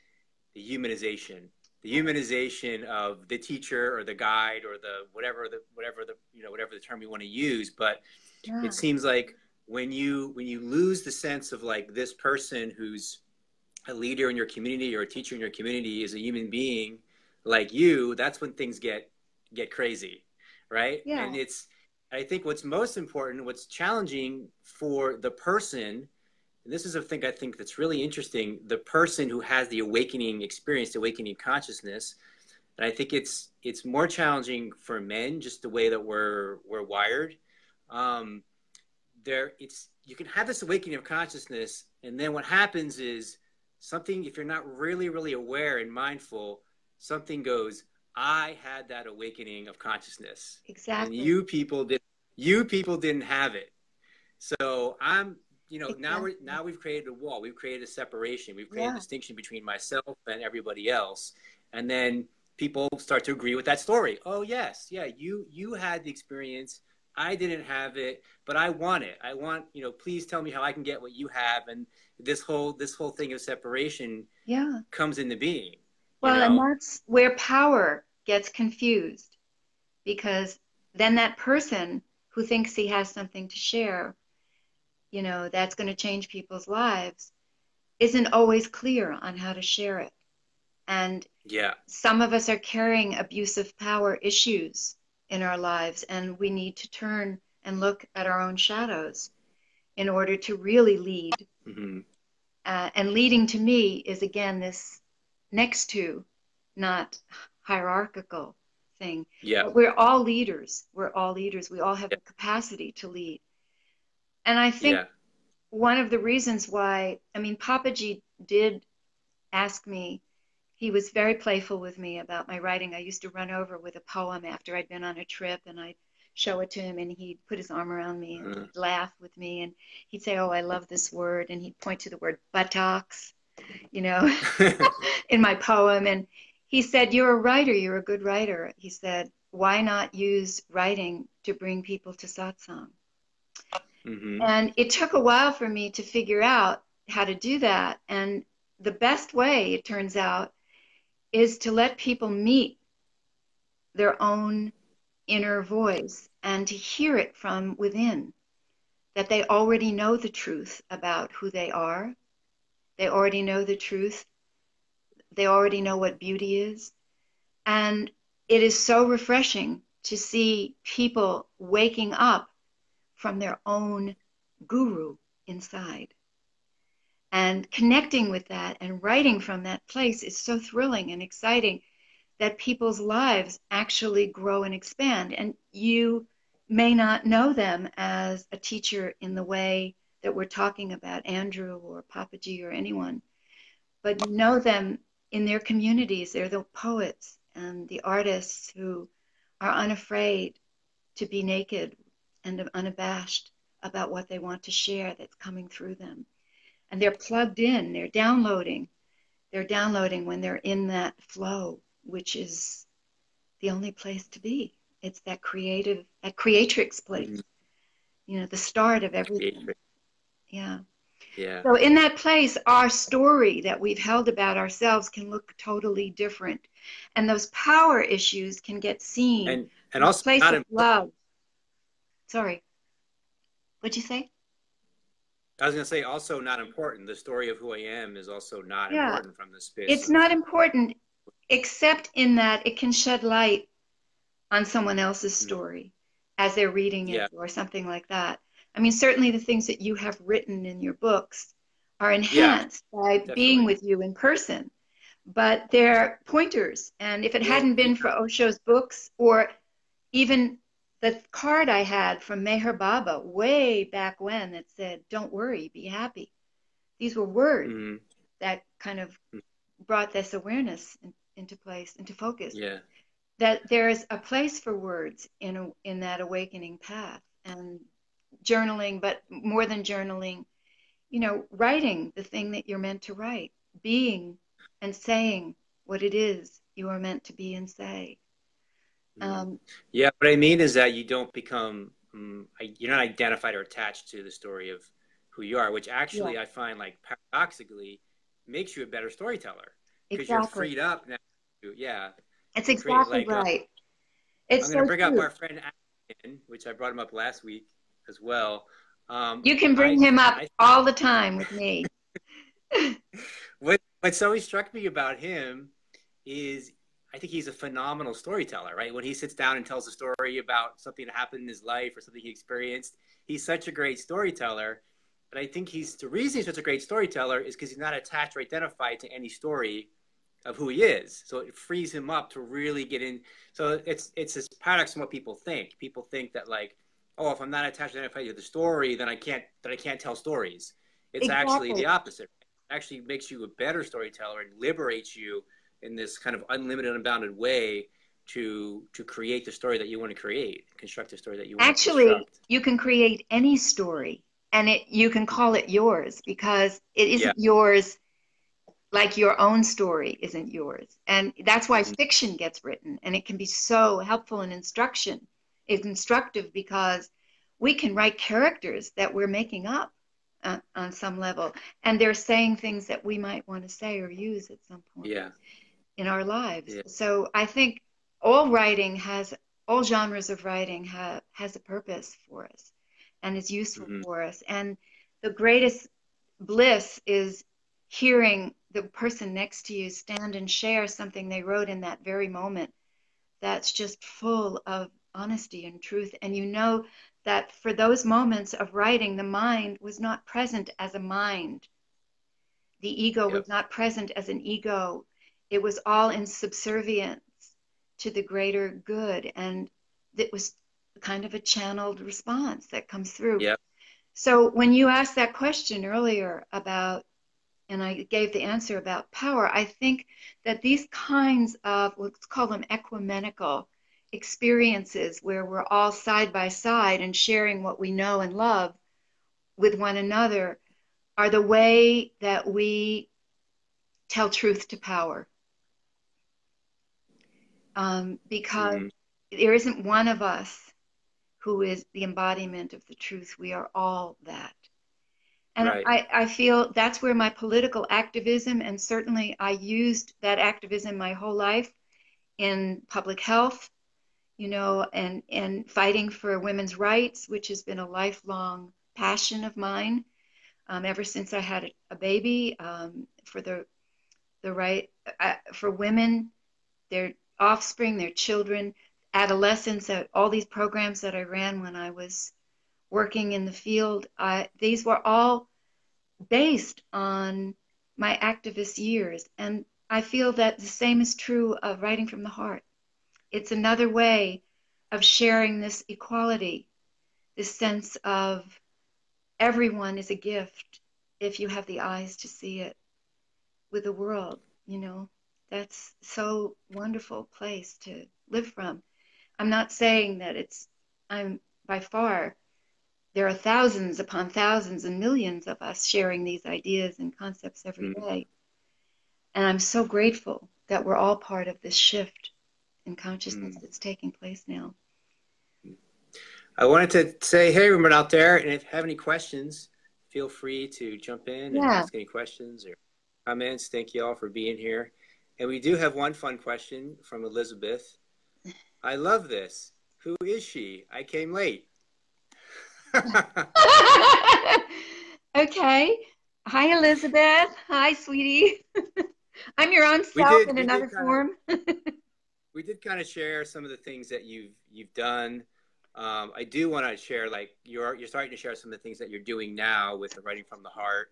the humanization, the humanization of the teacher or the guide or the, whatever the, whatever the, you know, whatever the term you want to use. But yeah. it seems like when you, when you lose the sense of like this person who's a leader in your community or a teacher in your community is a human being, like you, that's when things get get crazy, right? Yeah. And it's, I think what's most important, what's challenging for the person, and this is a thing I think that's really interesting, the person who has the awakening experience, the awakening consciousness, and I think it's it's more challenging for men, just the way that we're we're wired. Um, there, it's you can have this awakening of consciousness, and then what happens is something, if you're not really really aware and mindful, something goes, I had that awakening of consciousness. Exactly. And you people did, you people didn't have it. So I'm, you know, exactly. now we're, now we've created a wall. We've created a separation. We've created yeah. a distinction between myself and everybody else. And then people start to agree with that story. Oh yes. Yeah. You, you had the experience. I didn't have it, but I want it. I want, you know, please tell me how I can get what you have. And this whole, this whole thing of separation yeah. comes into being. Well, you know? And that's where power gets confused, because then that person who thinks he has something to share, you know, that's going to change people's lives, isn't always clear on how to share it. And yeah. some of us are carrying abusive power issues in our lives, and we need to turn and look at our own shadows in order to really lead. Mm-hmm. uh, and leading to me is, again, this next to, not hierarchical thing. Yeah. But we're all leaders. We're all leaders. We all have yeah. the capacity to lead. And I think yeah. one of the reasons why, I mean, Papaji did ask me, he was very playful with me about my writing. I used to run over with a poem after I'd been on a trip, and I'd show it to him, and he'd put his arm around me and mm. he'd laugh with me, and he'd say, oh, I love this word. And he'd point to the word buttocks, you know, in my poem. And he said, you're a writer, you're a good writer. He said, why not use writing to bring people to satsang? Mm-hmm. And it took a while for me to figure out how to do that. And the best way, it turns out, is to let people meet their own inner voice and to hear it from within, that they already know the truth about who they are. They already know the truth. They already know what beauty is. And it is so refreshing to see people waking up from their own guru inside. And connecting with that and writing from that place is so thrilling and exciting that people's lives actually grow and expand. And you may not know them as a teacher in the way that we're talking about, Andrew or Papaji or anyone, but know them in their communities. They're the poets and the artists who are unafraid to be naked and unabashed about what they want to share that's coming through them. And they're plugged in, they're downloading. They're downloading when they're in that flow, which is the only place to be. It's that creative, that creatrix place, you know, the start of everything. Yeah. Yeah. So in that place, our story that we've held about ourselves can look totally different. And those power issues can get seen. And, and also place of love. Sorry. What'd you say? I was going to say, also not important. The story of who I am is also not yeah. important from this space. It's not important, except in that it can shed light on someone else's story mm-hmm. as they're reading it yeah. or something like that. I mean, certainly the things that you have written in your books are enhanced yeah, by definitely. being with you in person, but they're pointers. And if it yeah. hadn't been for Osho's books or even the card I had from Meher Baba way back when that said, don't worry, be happy. These were words mm. that kind of brought this awareness in, into place, into focus. Yeah. That there is a place for words in, a, in that awakening path. And journaling, but more than journaling, you know, writing the thing that you're meant to write, being and saying what it is you are meant to be and say. Um, yeah, what I mean is that you don't become, um, you're not identified or attached to the story of who you are, which actually yeah. I find, like, paradoxically makes you a better storyteller because exactly. you're freed up now. Yeah. That's exactly like, right. Um, it's I'm going to so bring true. up our friend, which I brought him up last week as well. Um, you can bring I, him up I, all the time with me. what, what's always struck me about him is I think he's a phenomenal storyteller, right? When he sits down and tells a story about something that happened in his life or something he experienced, he's such a great storyteller. But I think he's, the reason he's such a great storyteller is because he's not attached or identified to any story of who he is. So it frees him up to really get in. So it's, it's this paradox from what people think. People think that, like, oh, if I'm not attached or identified to the story, then I can't, that I can't tell stories. It's exactly. actually the opposite. It actually makes you a better storyteller and liberates you in this kind of unlimited, unbounded way to to create the story that you want to create, construct the story that you want actually, to construct. Actually, you can create any story, and it you can call it yours because it isn't yeah. yours, like your own story isn't yours. And that's why mm-hmm. fiction gets written, and it can be so helpful in instruction. It's instructive because we can write characters that we're making up uh, on some level, and they're saying things that we might want to say or use at some point. Yeah. in our lives. Yeah. So I think all writing has, all genres of writing have, has a purpose for us and is useful mm-hmm. for us. And the greatest bliss is hearing the person next to you stand and share something they wrote in that very moment that's just full of honesty and truth. And you know that for those moments of writing, the mind was not present as a mind. The ego yep. was not present as an ego. It was all in subservience to the greater good, and it was kind of a channeled response that comes through. Yep. So when you asked that question earlier about, and I gave the answer about power, I think that these kinds of, let's call them ecumenical experiences where we're all side by side and sharing what we know and love with one another are the way that we tell truth to power. Um, because mm. there isn't one of us who is the embodiment of the truth. We are all that. And right. I, I feel that's where my political activism, and certainly I used that activism my whole life in public health, you know, and, and fighting for women's rights, which has been a lifelong passion of mine um, ever since I had a, a baby, um, for the, the right, uh, for women, their offspring, their children, adolescents, all these programs that I ran when I was working in the field, I, these were all based on my activist years. And I feel that the same is true of writing from the heart. It's another way of sharing this equality, this sense of everyone is a gift if you have the eyes to see it with the world, you know. That's so wonderful place to live from. I'm not saying that it's, I'm by far, there are thousands upon thousands and millions of us sharing these ideas and concepts every day. And I'm so grateful that we're all part of this shift in consciousness mm. that's taking place now. I wanted to say, hey, everyone out there, and if you have any questions, feel free to jump in yeah. and ask any questions or comments. Thank you all for being here. And we do have one fun question from Elizabeth. I love this. Who is she? I came late. Okay. Hi, Elizabeth. Hi, sweetie. I'm your own self did, in another form. Kind of, we did kind of share some of the things that you've you've done. Um, I do want to share, like, you're you're starting to share some of the things that you're doing now with the Writing from the Heart.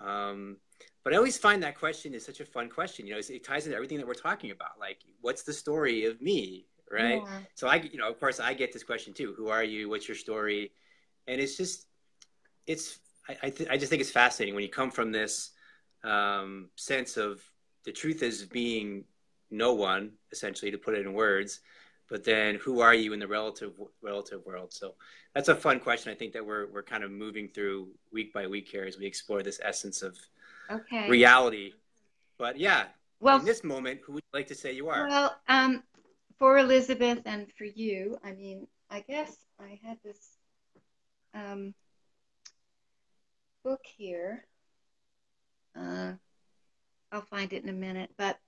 Um, But I always find that question is such a fun question. You know, it ties into everything that we're talking about. Like, what's the story of me? right? Yeah. So I, you know, of course I get this question too. Who are you? What's your story? And it's just, it's, I, I, th I just think it's fascinating when you come from this um, sense of the truth is being no one, essentially, to put it in words, but then who are you in the relative relative world? So that's a fun question. I think that we're, we're kind of moving through week by week here as we explore this essence of okay. reality. But yeah, well, in this moment, who would you like to say you are? Well, um, for Elizabeth and for you, I mean, I guess I had this um, book here. Uh, I'll find it in a minute, but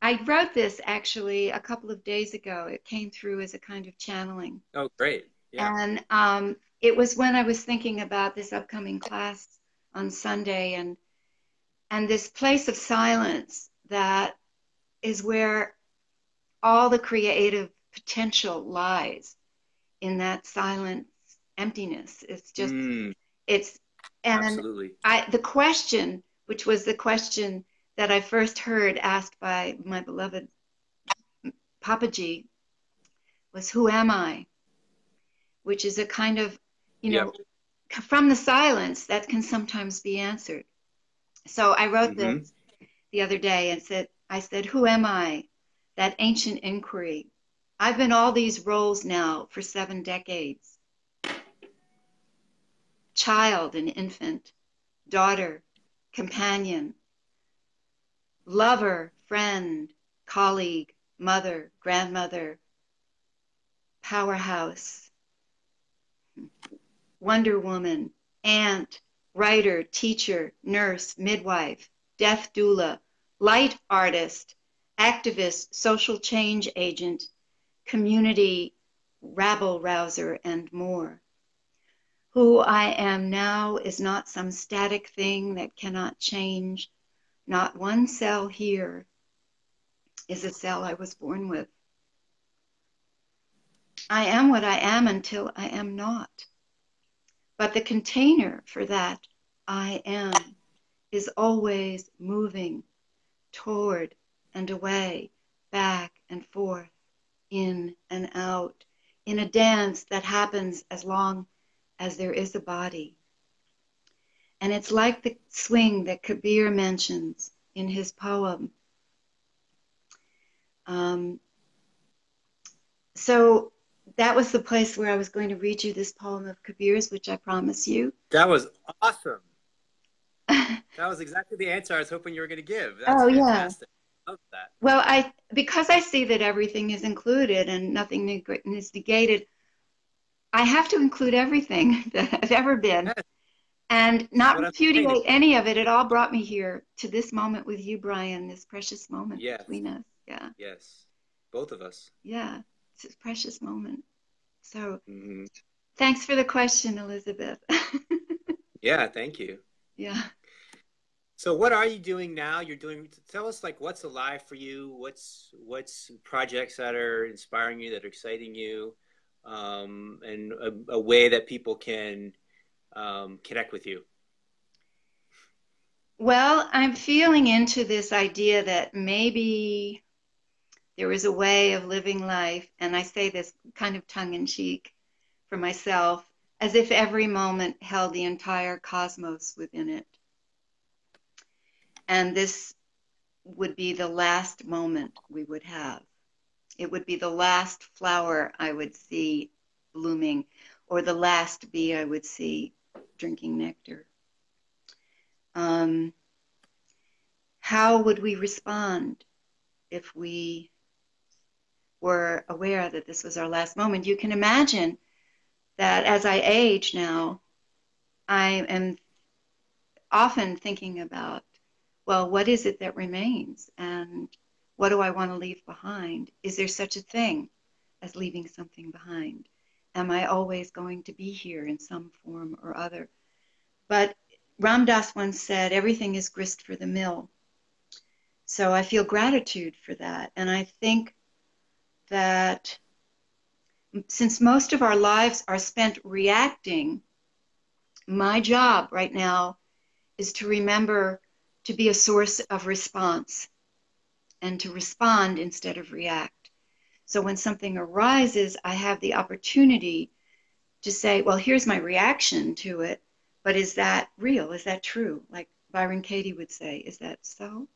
I wrote this actually a couple of days ago. It came through as a kind of channeling. Oh, great. Yeah. And um, it was when I was thinking about this upcoming class on Sunday, and and this place of silence that is where all the creative potential lies, in that silent emptiness. It's just, mm. it's, and Absolutely. I, the question, which was the question that I first heard asked by my beloved Papaji, was, who am I? Which is a kind of, you know, yeah. from the silence that can sometimes be answered. So I wrote mm-hmm. this the other day and said, I said, who am I? That ancient inquiry. I've been all these roles now for seven decades. Child and infant, daughter, companion, lover, friend, colleague, mother, grandmother, powerhouse, Wonder Woman, aunt, writer, teacher, nurse, midwife, deaf doula, light artist, activist, social change agent, community rabble rouser, and more. Who I am now is not some static thing that cannot change. Not one cell here is a cell I was born with. I am what I am until I am not. But the container for that I am is always moving toward and away, back and forth, in and out, in a dance that happens as long as there is a body. And it's like the swing that Kabir mentions in his poem. Um, so that was the place where I was going to read you this poem of Kabir's, which I promise you. That was awesome. That was exactly the answer I was hoping you were going to give. That's oh, fantastic. Yeah. I love that. Well, I, because I see that everything is included and nothing neg is negated, I have to include everything that I've ever been. Yes. And not repudiate any of it. It all brought me here to this moment with you, Brian, this precious moment yes. between us. Yeah. Yes. Both of us. Yeah. It's a precious moment. So mm-hmm. thanks for the question, Elizabeth. Yeah. Thank you. Yeah. So what are you doing now? You're doing, tell us like what's alive for you. What's, what's projects that are inspiring you, that are exciting you, um, and a, a way that people can Um, connect with you? Well, I'm feeling into this idea that maybe there is a way of living life, and I say this kind of tongue-in-cheek for myself, as if every moment held the entire cosmos within it. And this would be the last moment we would have. It would be the last flower I would see blooming, or the last bee I would see drinking nectar. Um, how would we respond if we were aware that this was our last moment? You can imagine that as I age now, I am often thinking about, well, what is it that remains? And what do I want to leave behind? Is there such a thing as leaving something behind? Am I always going to be here in some form or other? But Ram Dass once said, everything is grist for the mill. So I feel gratitude for that. And I think that since most of our lives are spent reacting, my job right now is to remember to be a source of response and to respond instead of react. So when something arises, I have the opportunity to say, well, here's my reaction to it, but is that real? Is that true? Like Byron Katie would say, is that so?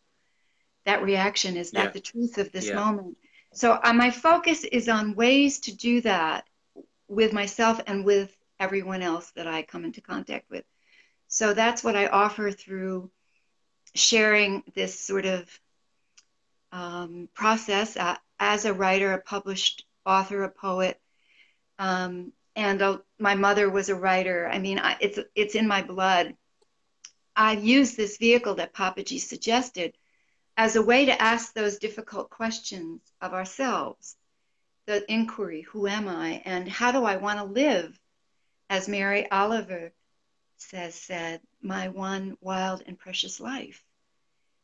That reaction, is that yeah. the truth of this yeah. moment? So uh, my focus is on ways to do that with myself and with everyone else that I come into contact with. So that's what I offer through sharing this sort of um, process uh, as a writer, a published author, a poet. Um, and uh, my mother was a writer. I mean, I, it's, it's in my blood. I've used this vehicle that Papaji suggested as a way to ask those difficult questions of ourselves. The inquiry, who am I, and how do I want to live? As Mary Oliver says, said, my one wild and precious life.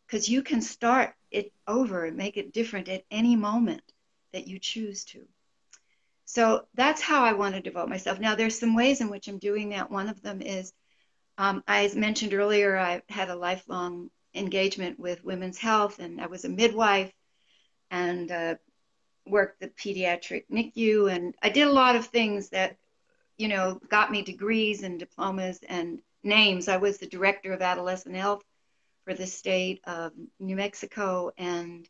Because you can start it over and make it different at any moment that you choose to. So that's how I want to devote myself. Now, there's some ways in which I'm doing that. One of them is, um, I mentioned earlier, I had a lifelong engagement with women's health, and I was a midwife and uh, worked the pediatric N I C U, and I did a lot of things that, you know, got me degrees and diplomas and names. I was the director of adolescent health for the state of New Mexico, and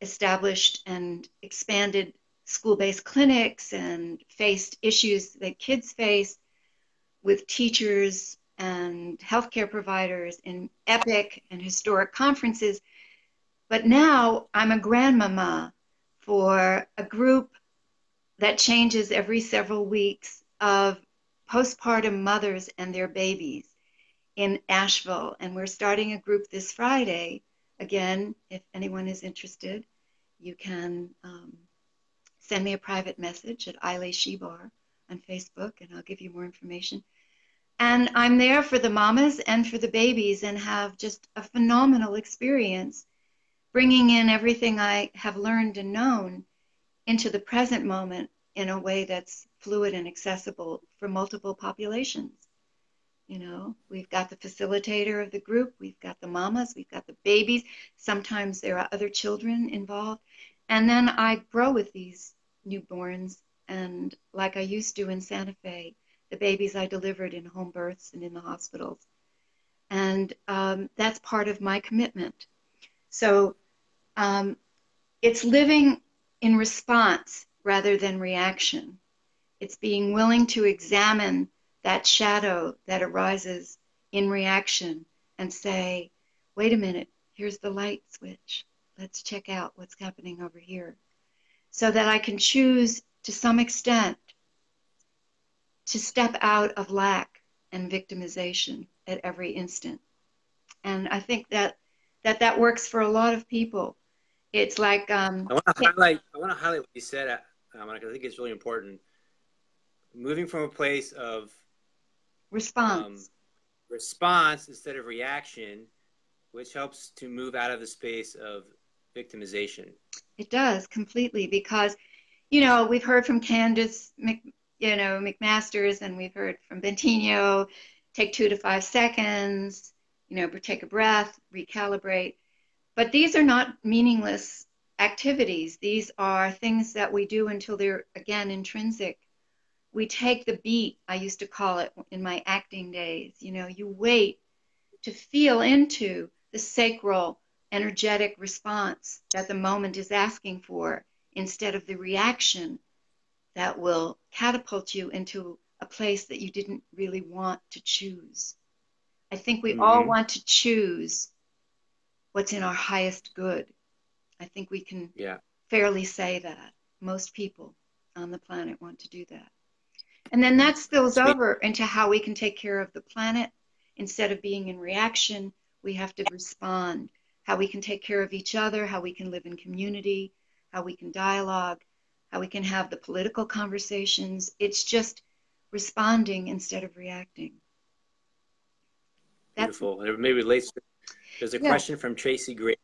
established and expanded school-based clinics, and faced issues that kids face with teachers and healthcare providers in epic and historic conferences. But now I'm a grandmama for a group that changes every several weeks of postpartum mothers and their babies in Asheville. And we're starting a group this Friday. Again, if anyone is interested, you can um, send me a private message at Aile Shebar on Facebook, and I'll give you more information. And I'm there for the mamas and for the babies, and have just a phenomenal experience bringing in everything I have learned and known into the present moment in a way that's fluid and accessible for multiple populations. You know, we've got the facilitator of the group, we've got the mamas, we've got the babies, sometimes there are other children involved. And then I grow with these newborns, and like I used to in Santa Fe, the babies I delivered in home births and in the hospitals. And um, that's part of my commitment. So um, it's living in response rather than reaction. It's being willing to examine that shadow that arises in reaction and say, wait a minute, here's the light switch. Let's check out what's happening over here. So that I can choose to some extent to step out of lack and victimization at every instant. And I think that that, that works for a lot of people. It's like... Um, I want to highlight, I want to highlight what you said, uh, Monica. I think it's really important. Moving from a place of response um, response instead of reaction, which helps to move out of the space of victimization. It does, completely, because, you know, we've heard from Candace Mc, you know, McMasters, and we've heard from Bentinho, take two to five seconds, you know, take a breath, recalibrate. But these are not meaningless activities. These are things that we do until they're, again, intrinsic. We take the beat, I used to call it in my acting days. You know, you wait to feel into the sacral, energetic response that the moment is asking for, instead of the reaction that will catapult you into a place that you didn't really want to choose. I think we mm-hmm. all want to choose what's in our highest good. I think we can yeah. fairly say that. Most people on the planet want to do that. And then that spills over into how we can take care of the planet. Instead of being in reaction, we have to respond. How we can take care of each other, how we can live in community, how we can dialogue, how we can have the political conversations. It's just responding instead of reacting. That's beautiful. And it maybe relates to, there's a yeah. question from Tracy Gray.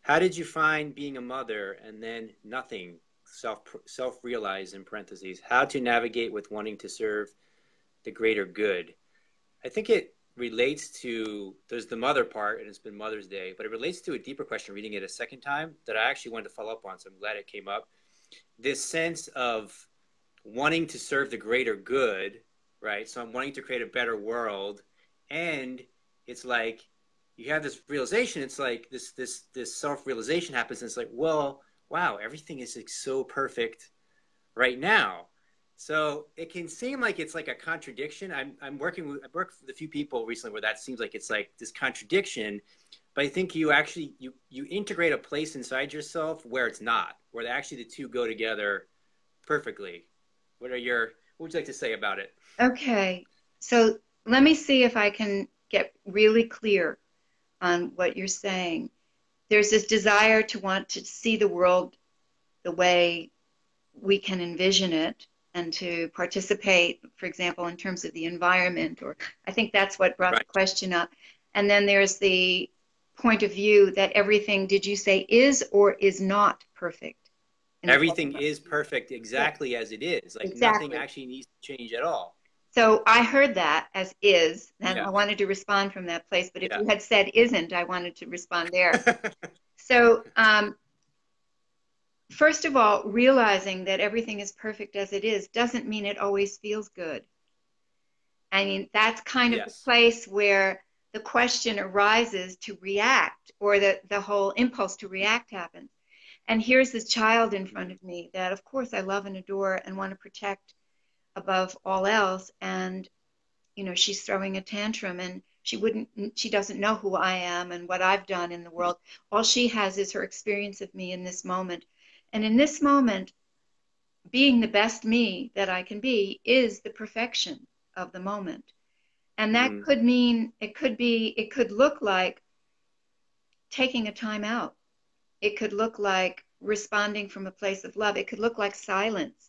How did you find being a mother and then nothing? Self, self-realize in parentheses, how to navigate with wanting to serve the greater good. I think it relates to, there's the mother part, and it's been Mother's Day, but it relates to a deeper question, reading it a second time, that I actually wanted to follow up on, so I'm glad it came up. this sense of wanting to serve the greater good, right? So I'm wanting to create a better world. And it's like, you have this realization, it's like this, this, this self-realization happens. And it's like, well, wow, everything is like so perfect right now. So it can seem like it's like a contradiction. I'm, I'm working with, I work with a few people recently where that seems like it's like this contradiction, but I think you actually, you, you integrate a place inside yourself where it's not, where actually the two go together perfectly. What are your, what would you like to say about it? Okay. So let me see if I can get really clear on what you're saying. There's this desire to want to see the world the way we can envision it, and to participate, for example, in terms of the environment, or I think that's what brought right. the question up. And then there's the point of view that everything, did you say, is or is not perfect? Everything is perfect exactly yeah. as it is. Like exactly. nothing actually needs to change at all. So I heard that as is, and yeah. I wanted to respond from that place, but if yeah. you had said isn't, I wanted to respond there. So, um, first of all, realizing that everything is perfect as it is doesn't mean it always feels good. I mean, that's kind of yes. the place where the question arises to react, or the, the whole impulse to react happens. And here's this child in front of me that, of course, I love and adore and want to protect above all else. And, you know, she's throwing a tantrum, and she wouldn't, she doesn't know who I am and what I've done in the world. All she has is her experience of me in this moment. And in this moment, being the best me that I can be is the perfection of the moment. And that mm. could mean, it could be, it could look like taking a time out. It could look like responding from a place of love. It could look like silence.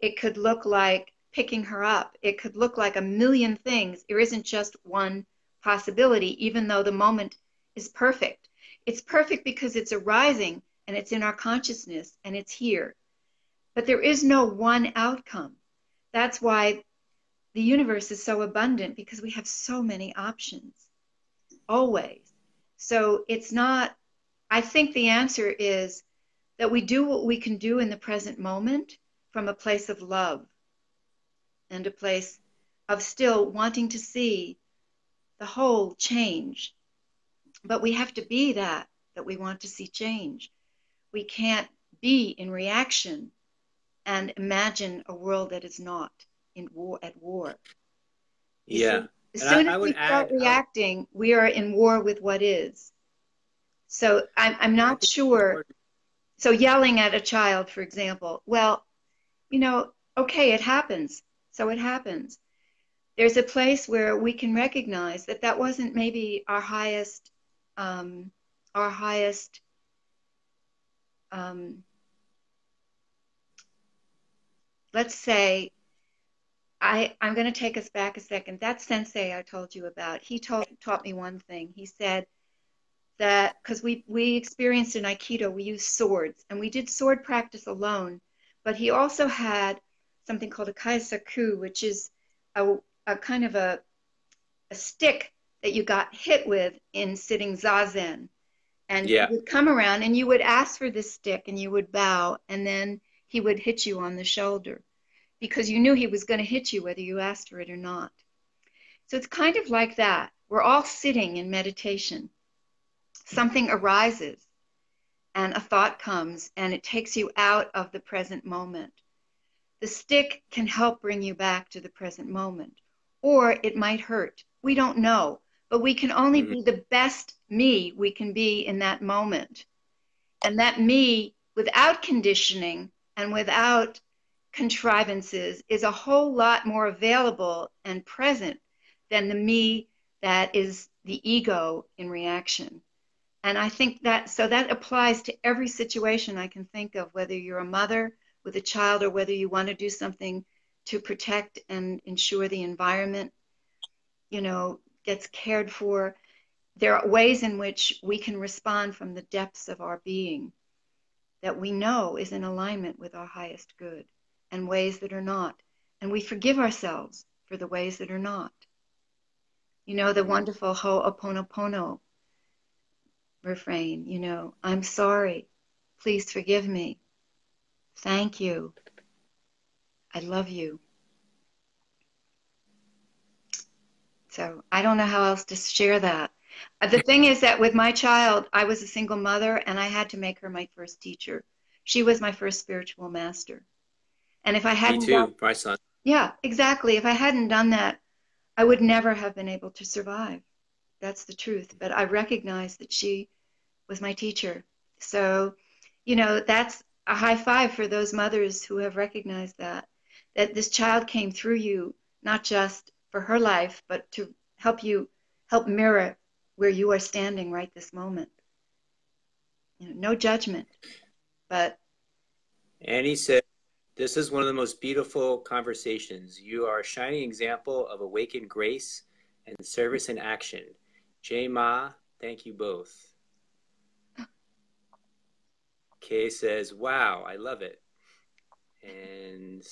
It could look like picking her up. It could look like a million things. There isn't just one possibility, even though the moment is perfect. It's perfect because it's arising, and it's in our consciousness, and it's here. But there is no one outcome. That's why the universe is so abundant, because we have so many options, always. So it's not, I think the answer is that we do what we can do in the present moment from a place of love, and a place of still wanting to see the whole change. But we have to be that, that we want to see change. We can't be in reaction and imagine a world that is not in war, at war. You yeah. see, as and soon I, as I we start add, reacting, um, we are in war with what is. So I'm, I'm not sure. So yelling at a child, for example, well, you know, okay, it happens. So it happens. There's a place where we can recognize that that wasn't maybe our highest, um, our highest, Um, let's say, I, I'm going to take us back a second. That sensei I told you about, he told, taught me one thing. He said that, because we, we experienced in Aikido, we used swords, and we did sword practice alone, but he also had something called a kaisaku, which is a, a kind of a, a stick that you got hit with in sitting zazen. And yeah. he would come around, and you would ask for this stick, and you would bow, and then he would hit you on the shoulder, because you knew he was going to hit you whether you asked for it or not. So it's kind of like that. We're all sitting in meditation. Something arises, and a thought comes, and it takes you out of the present moment. The stick can help bring you back to the present moment, or it might hurt. We don't know. But we can only be the best me we can be in that moment. And that me, without conditioning and without contrivances, is a whole lot more available and present than the me that is the ego in reaction. And I think that, so that applies to every situation I can think of, whether you're a mother with a child, or whether you want to do something to protect and ensure the environment, you know, gets cared for. There are ways in which we can respond from the depths of our being that we know is in alignment with our highest good, and ways that are not. And we forgive ourselves for the ways that are not. You know, the wonderful Ho'oponopono refrain, you know, I'm sorry, please forgive me Thank you. I love you. So I don't know how else to share that. The thing is that with my child, I was a single mother, and I had to make her my first teacher. She was my first spiritual master. And if I hadn't Me too, done, my son. Yeah, exactly. If I hadn't done that, I would never have been able to survive. That's the truth. But I recognized that she was my teacher. So, you know, that's a high five for those mothers who have recognized that, that this child came through you, not just for her life, but to help you, help mirror where you are standing right this moment. You know, no judgment, but. And he said, this is one of the most beautiful conversations. You are a shining example of awakened grace and service in action. Jay Ma, thank you both. Kay says, wow, I love it. And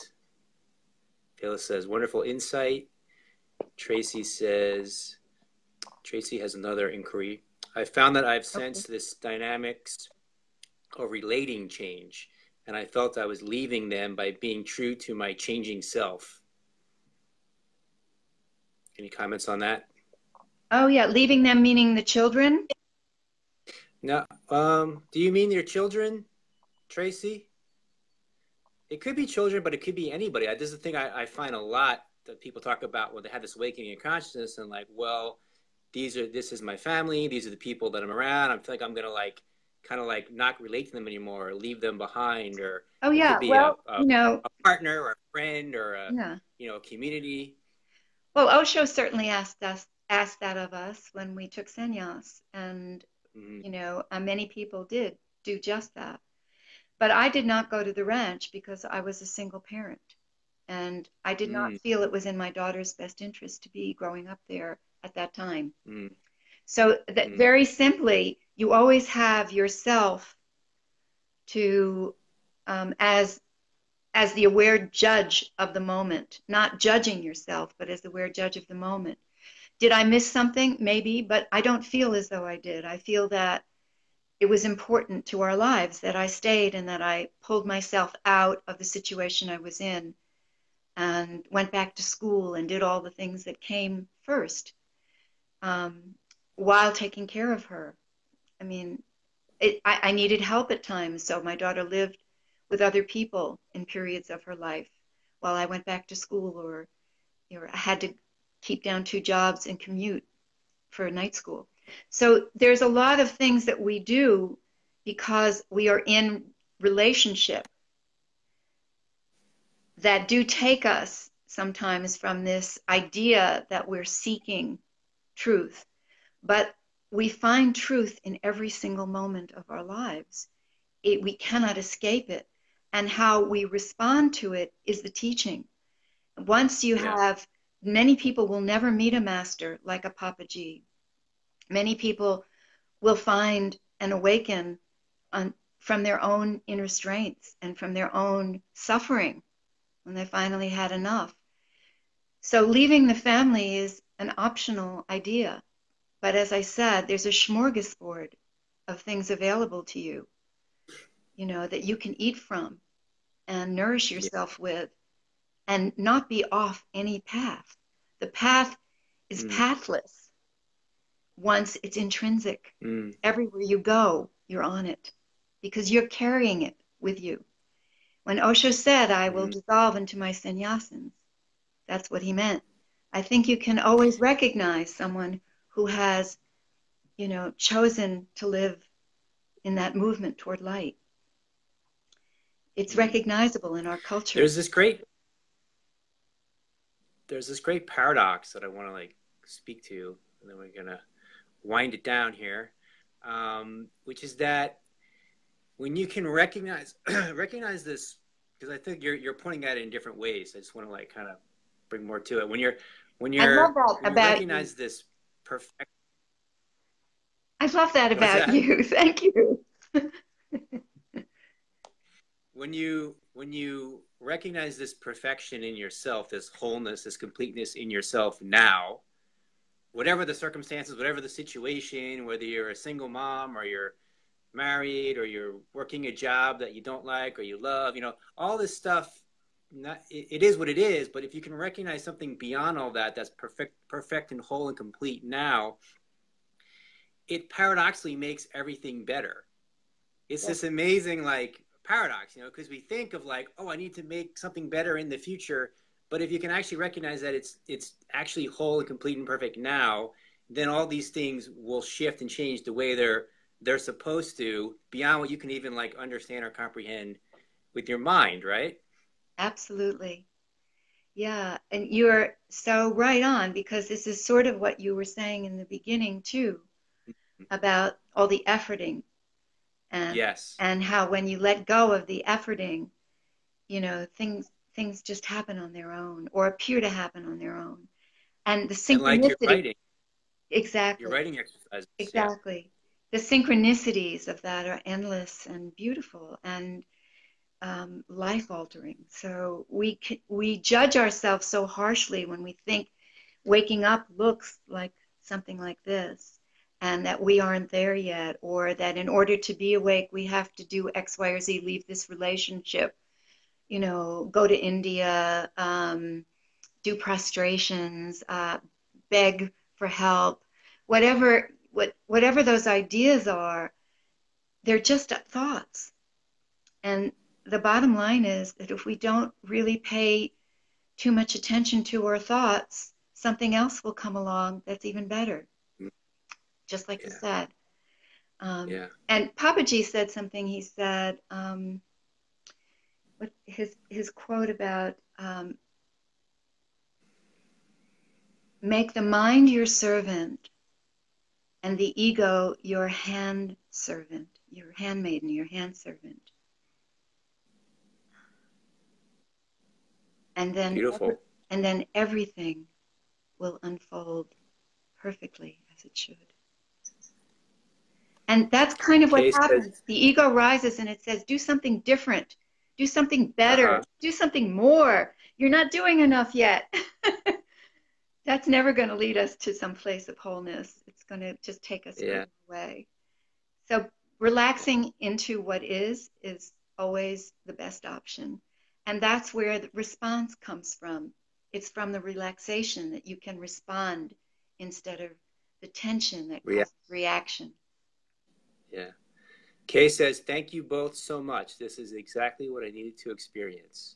Phyllis says, wonderful insight. Tracy says, Tracy has another inquiry. I found that I've sensed okay. this dynamics of relating change, and I felt I was leaving them by being true to my changing self. Any comments on that? Oh, yeah. Leaving them meaning the children? No. Um, do you mean your children, Tracy? It could be children, but it could be anybody. This is the thing I, I find a lot that people talk about when they have this awakening in consciousness and like, well, these are, this is my family. These are the people that I'm around. I feel like I'm going to like, kind of like not relate to them anymore or leave them behind, or oh yeah, it could be well, a, a, you know, a partner or a friend or a, yeah. you know, a community. Well, Osho certainly asked us, asked that of us when we took sannyas, and mm-hmm. you know, uh, many people did do just that. But I did not go to the ranch because I was a single parent, and I did mm-hmm. not feel it was in my daughter's best interest to be growing up there at that time. Mm-hmm. So that mm-hmm. very simply, you always have yourself to, um, as, as the aware judge of the moment, not judging yourself, but as the aware judge of the moment. Did I miss something? Maybe, but I don't feel as though I did. I feel that it was important to our lives that I stayed and that I pulled myself out of the situation I was in and went back to school and did all the things that came first um, while taking care of her. I mean, it, I, I needed help at times, so my daughter lived with other people in periods of her life while I went back to school, or you know, I had to keep down two jobs and commute for night school. So there's a lot of things that we do because we are in relationship that do take us sometimes from this idea that we're seeking truth. But we find truth in every single moment of our lives. It, we cannot escape it. And how we respond to it is the teaching. Once you yeah. have, many people will never meet a master like a Papaji. Many people will find and awaken on, from their own inner strengths and from their own suffering when they finally had enough. So leaving the family is an optional idea. But as I said, there's a smorgasbord of things available to you, you know, that you can eat from and nourish yourself with and not be off any path. The path is mm. pathless once it's intrinsic. Mm. Everywhere you go, you're on it because you're carrying it with you. When Osho said, I will mm. dissolve into my sannyasins, that's what he meant. I think you can always recognize someone who has, you know, chosen to live in that movement toward light. It's recognizable in our culture. There's this great, there's this great paradox that I want to like speak to, and then we're gonna wind it down here, um, which is that when you can recognize recognize this, because I think you're you're pointing at it in different ways. I just want to like kind of bring more to it. When you're when you're I love that when you about recognize you. this. Perfect. I love that about that? you. Thank you. When you when you recognize this perfection in yourself, this wholeness, this completeness in yourself now, whatever the circumstances, whatever the situation, whether you're a single mom or you're married or you're working a job that you don't like or you love, you know, all this stuff, not, it, it is what it is. But if you can recognize something beyond all that, that's perfect, perfect and whole and complete now, it paradoxically makes everything better. It's this amazing, like, paradox, you know, because we think of like, oh, I need to make something better in the future. But if you can actually recognize that it's it's actually whole and complete and perfect now, then all these things will shift and change the way they're they're supposed to, beyond what you can even like understand or comprehend with your mind, right? Absolutely. Yeah, and you're so right on, because this is sort of what you were saying in the beginning too, about all the efforting. And, yes. And how when you let go of the efforting, you know, things things just happen on their own, or appear to happen on their own. And the synchronicity. And like your writing. Exactly. Your writing exercises. Exactly. Yeah. The synchronicities of that are endless and beautiful and um, life-altering. So we, we judge ourselves so harshly when we think waking up looks like something like this, and that we aren't there yet, or that in order to be awake, we have to do X, Y, or Z, leave this relationship, you know, go to India, um, do prostrations, uh, beg for help, whatever, what, whatever those ideas are, they're just thoughts. And the bottom line is that if we don't really pay too much attention to our thoughts, something else will come along that's even better. Just like yeah. you said. Um, yeah. And Papaji said something. He said, um, what, his, his quote about, um, make the mind your servant and the ego your hand servant, your handmaiden, your hand servant. And then, Beautiful. Every, and then everything will unfold perfectly as it should. And that's kind of what happens. The ego rises and it says, do something different. Do something better. Uh-huh. Do something more. You're not doing enough yet. That's never going to lead us to some place of wholeness. It's going to just take us yeah. away. So relaxing into what is is always the best option. And that's where the response comes from. It's from the relaxation that you can respond instead of the tension that causes yeah. reaction. Yeah. Kay says, thank you both so much. This is exactly what I needed to experience.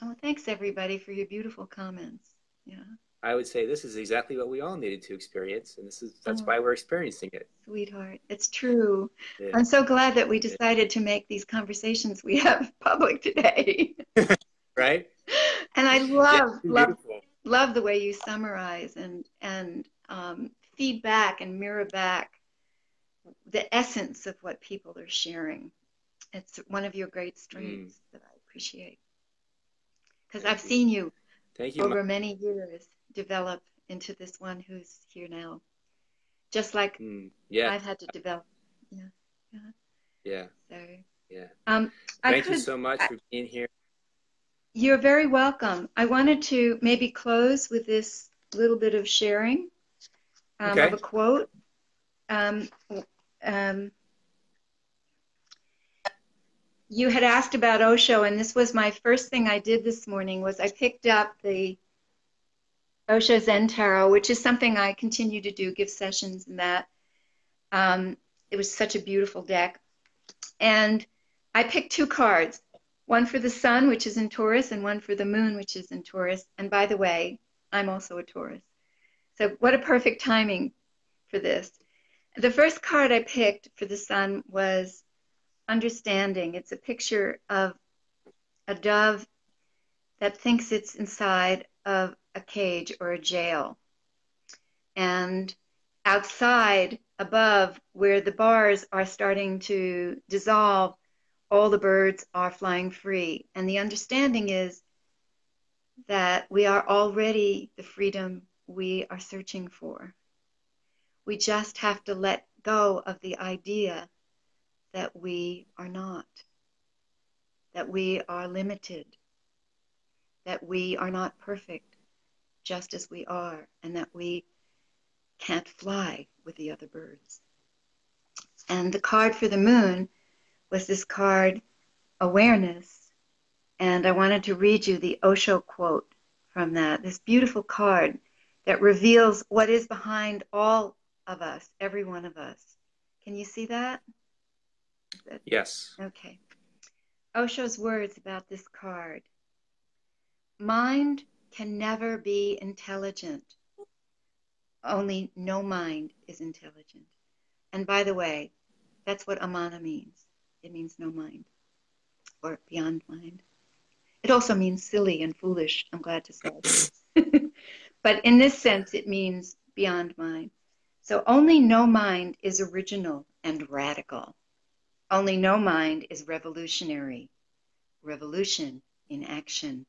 Oh, thanks everybody for your beautiful comments. Yeah. I would say this is exactly what we all needed to experience, and this is that's oh, why we're experiencing it. Sweetheart, it's true. Yeah. I'm so glad that we decided to make these conversations we have public today. Right? And I love yeah, love love the way you summarize and and um, feed back and mirror back the essence of what people are sharing. It's one of your great strengths mm. that I appreciate. Because I've you. seen you, Thank you over many years develop into this one who's here now. Just like mm. yeah. I've had to develop. Yeah. Yeah. Yeah. So, yeah. Um, Thank could, you so much I, for being here. You're very welcome. I wanted to maybe close with this little bit of sharing um, okay. of a quote. Um, um, you had asked about Osho, and this was my first thing I did this morning, was I picked up the Osho Zen Tarot, which is something I continue to do, give sessions and that. Um, it was such a beautiful deck. And I picked two cards, one for the sun, which is in Taurus, and one for the moon, which is in Taurus. And by the way, I'm also a Taurus. So what a perfect timing for this. The first card I picked for the sun was understanding. It's a picture of a dove that thinks it's inside of a cage or a jail. And outside, above, where the bars are starting to dissolve, all the birds are flying free. And the understanding is that we are already the freedom we are searching for. We just have to let go of the idea that we are not, that we are limited, that we are not perfect just as we are, and that we can't fly with the other birds. And the card for the moon was this card, Awareness. And I wanted to read you the Osho quote from that, this beautiful card that reveals what is behind all of us, every one of us. Can you see that? Yes. Okay. Osho's words about this card. Mind can never be intelligent. Only no mind is intelligent. And by the way, that's what amana means. It means no mind or beyond mind. It also means silly and foolish, I'm glad to say. But in this sense, it means beyond mind. So only no mind is original and radical. Only no mind is revolutionary. Revolution in action.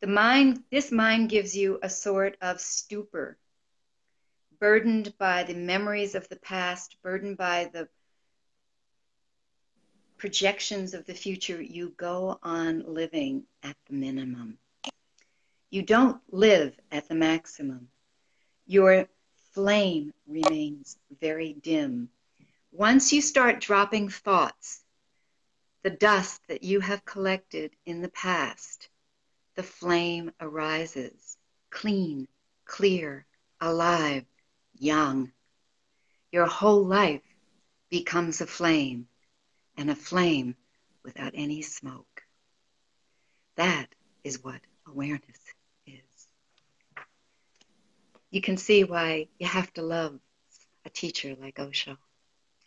The mind, this mind gives you a sort of stupor, burdened by the memories of the past, burdened by the projections of the future. You go on living at the minimum. You don't live at the maximum. Your flame remains very dim. Once you start dropping thoughts, the dust that you have collected in the past, the flame arises, clean, clear, alive, young. Your whole life becomes a flame, and a flame without any smoke. That is what awareness is. You can see why you have to love a teacher like Osho.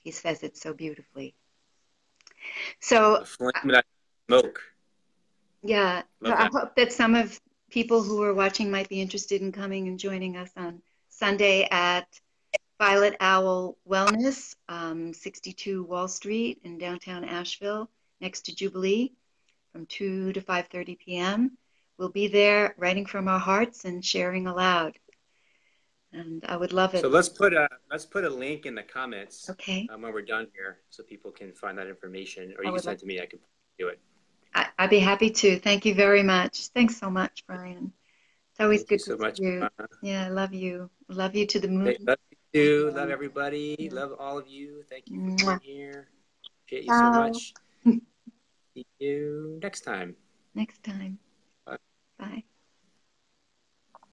He says it so beautifully. So, the flame without smoke. Yeah, so I hope that some of people who are watching might be interested in coming and joining us on Sunday at Violet Owl Wellness, um, sixty-two Wall Street in downtown Asheville, next to Jubilee, from two to five thirty p m We'll be there writing from our hearts and sharing aloud. And I would love it. So let's put a, let's put a link in the comments, okay, um, when we're done here, so people can find that information, or you can send it to me, I can do it. I, I'd be happy to. Thank you very much. Thanks so much, Brian. It's always Thank good you to see so you. Mama. Yeah, I love you. Love you to the moon. Love you too. Love everybody. Yeah. Love all of you. Thank you for being Mwah. here. Appreciate you Ciao. so much. See you next time. Next time.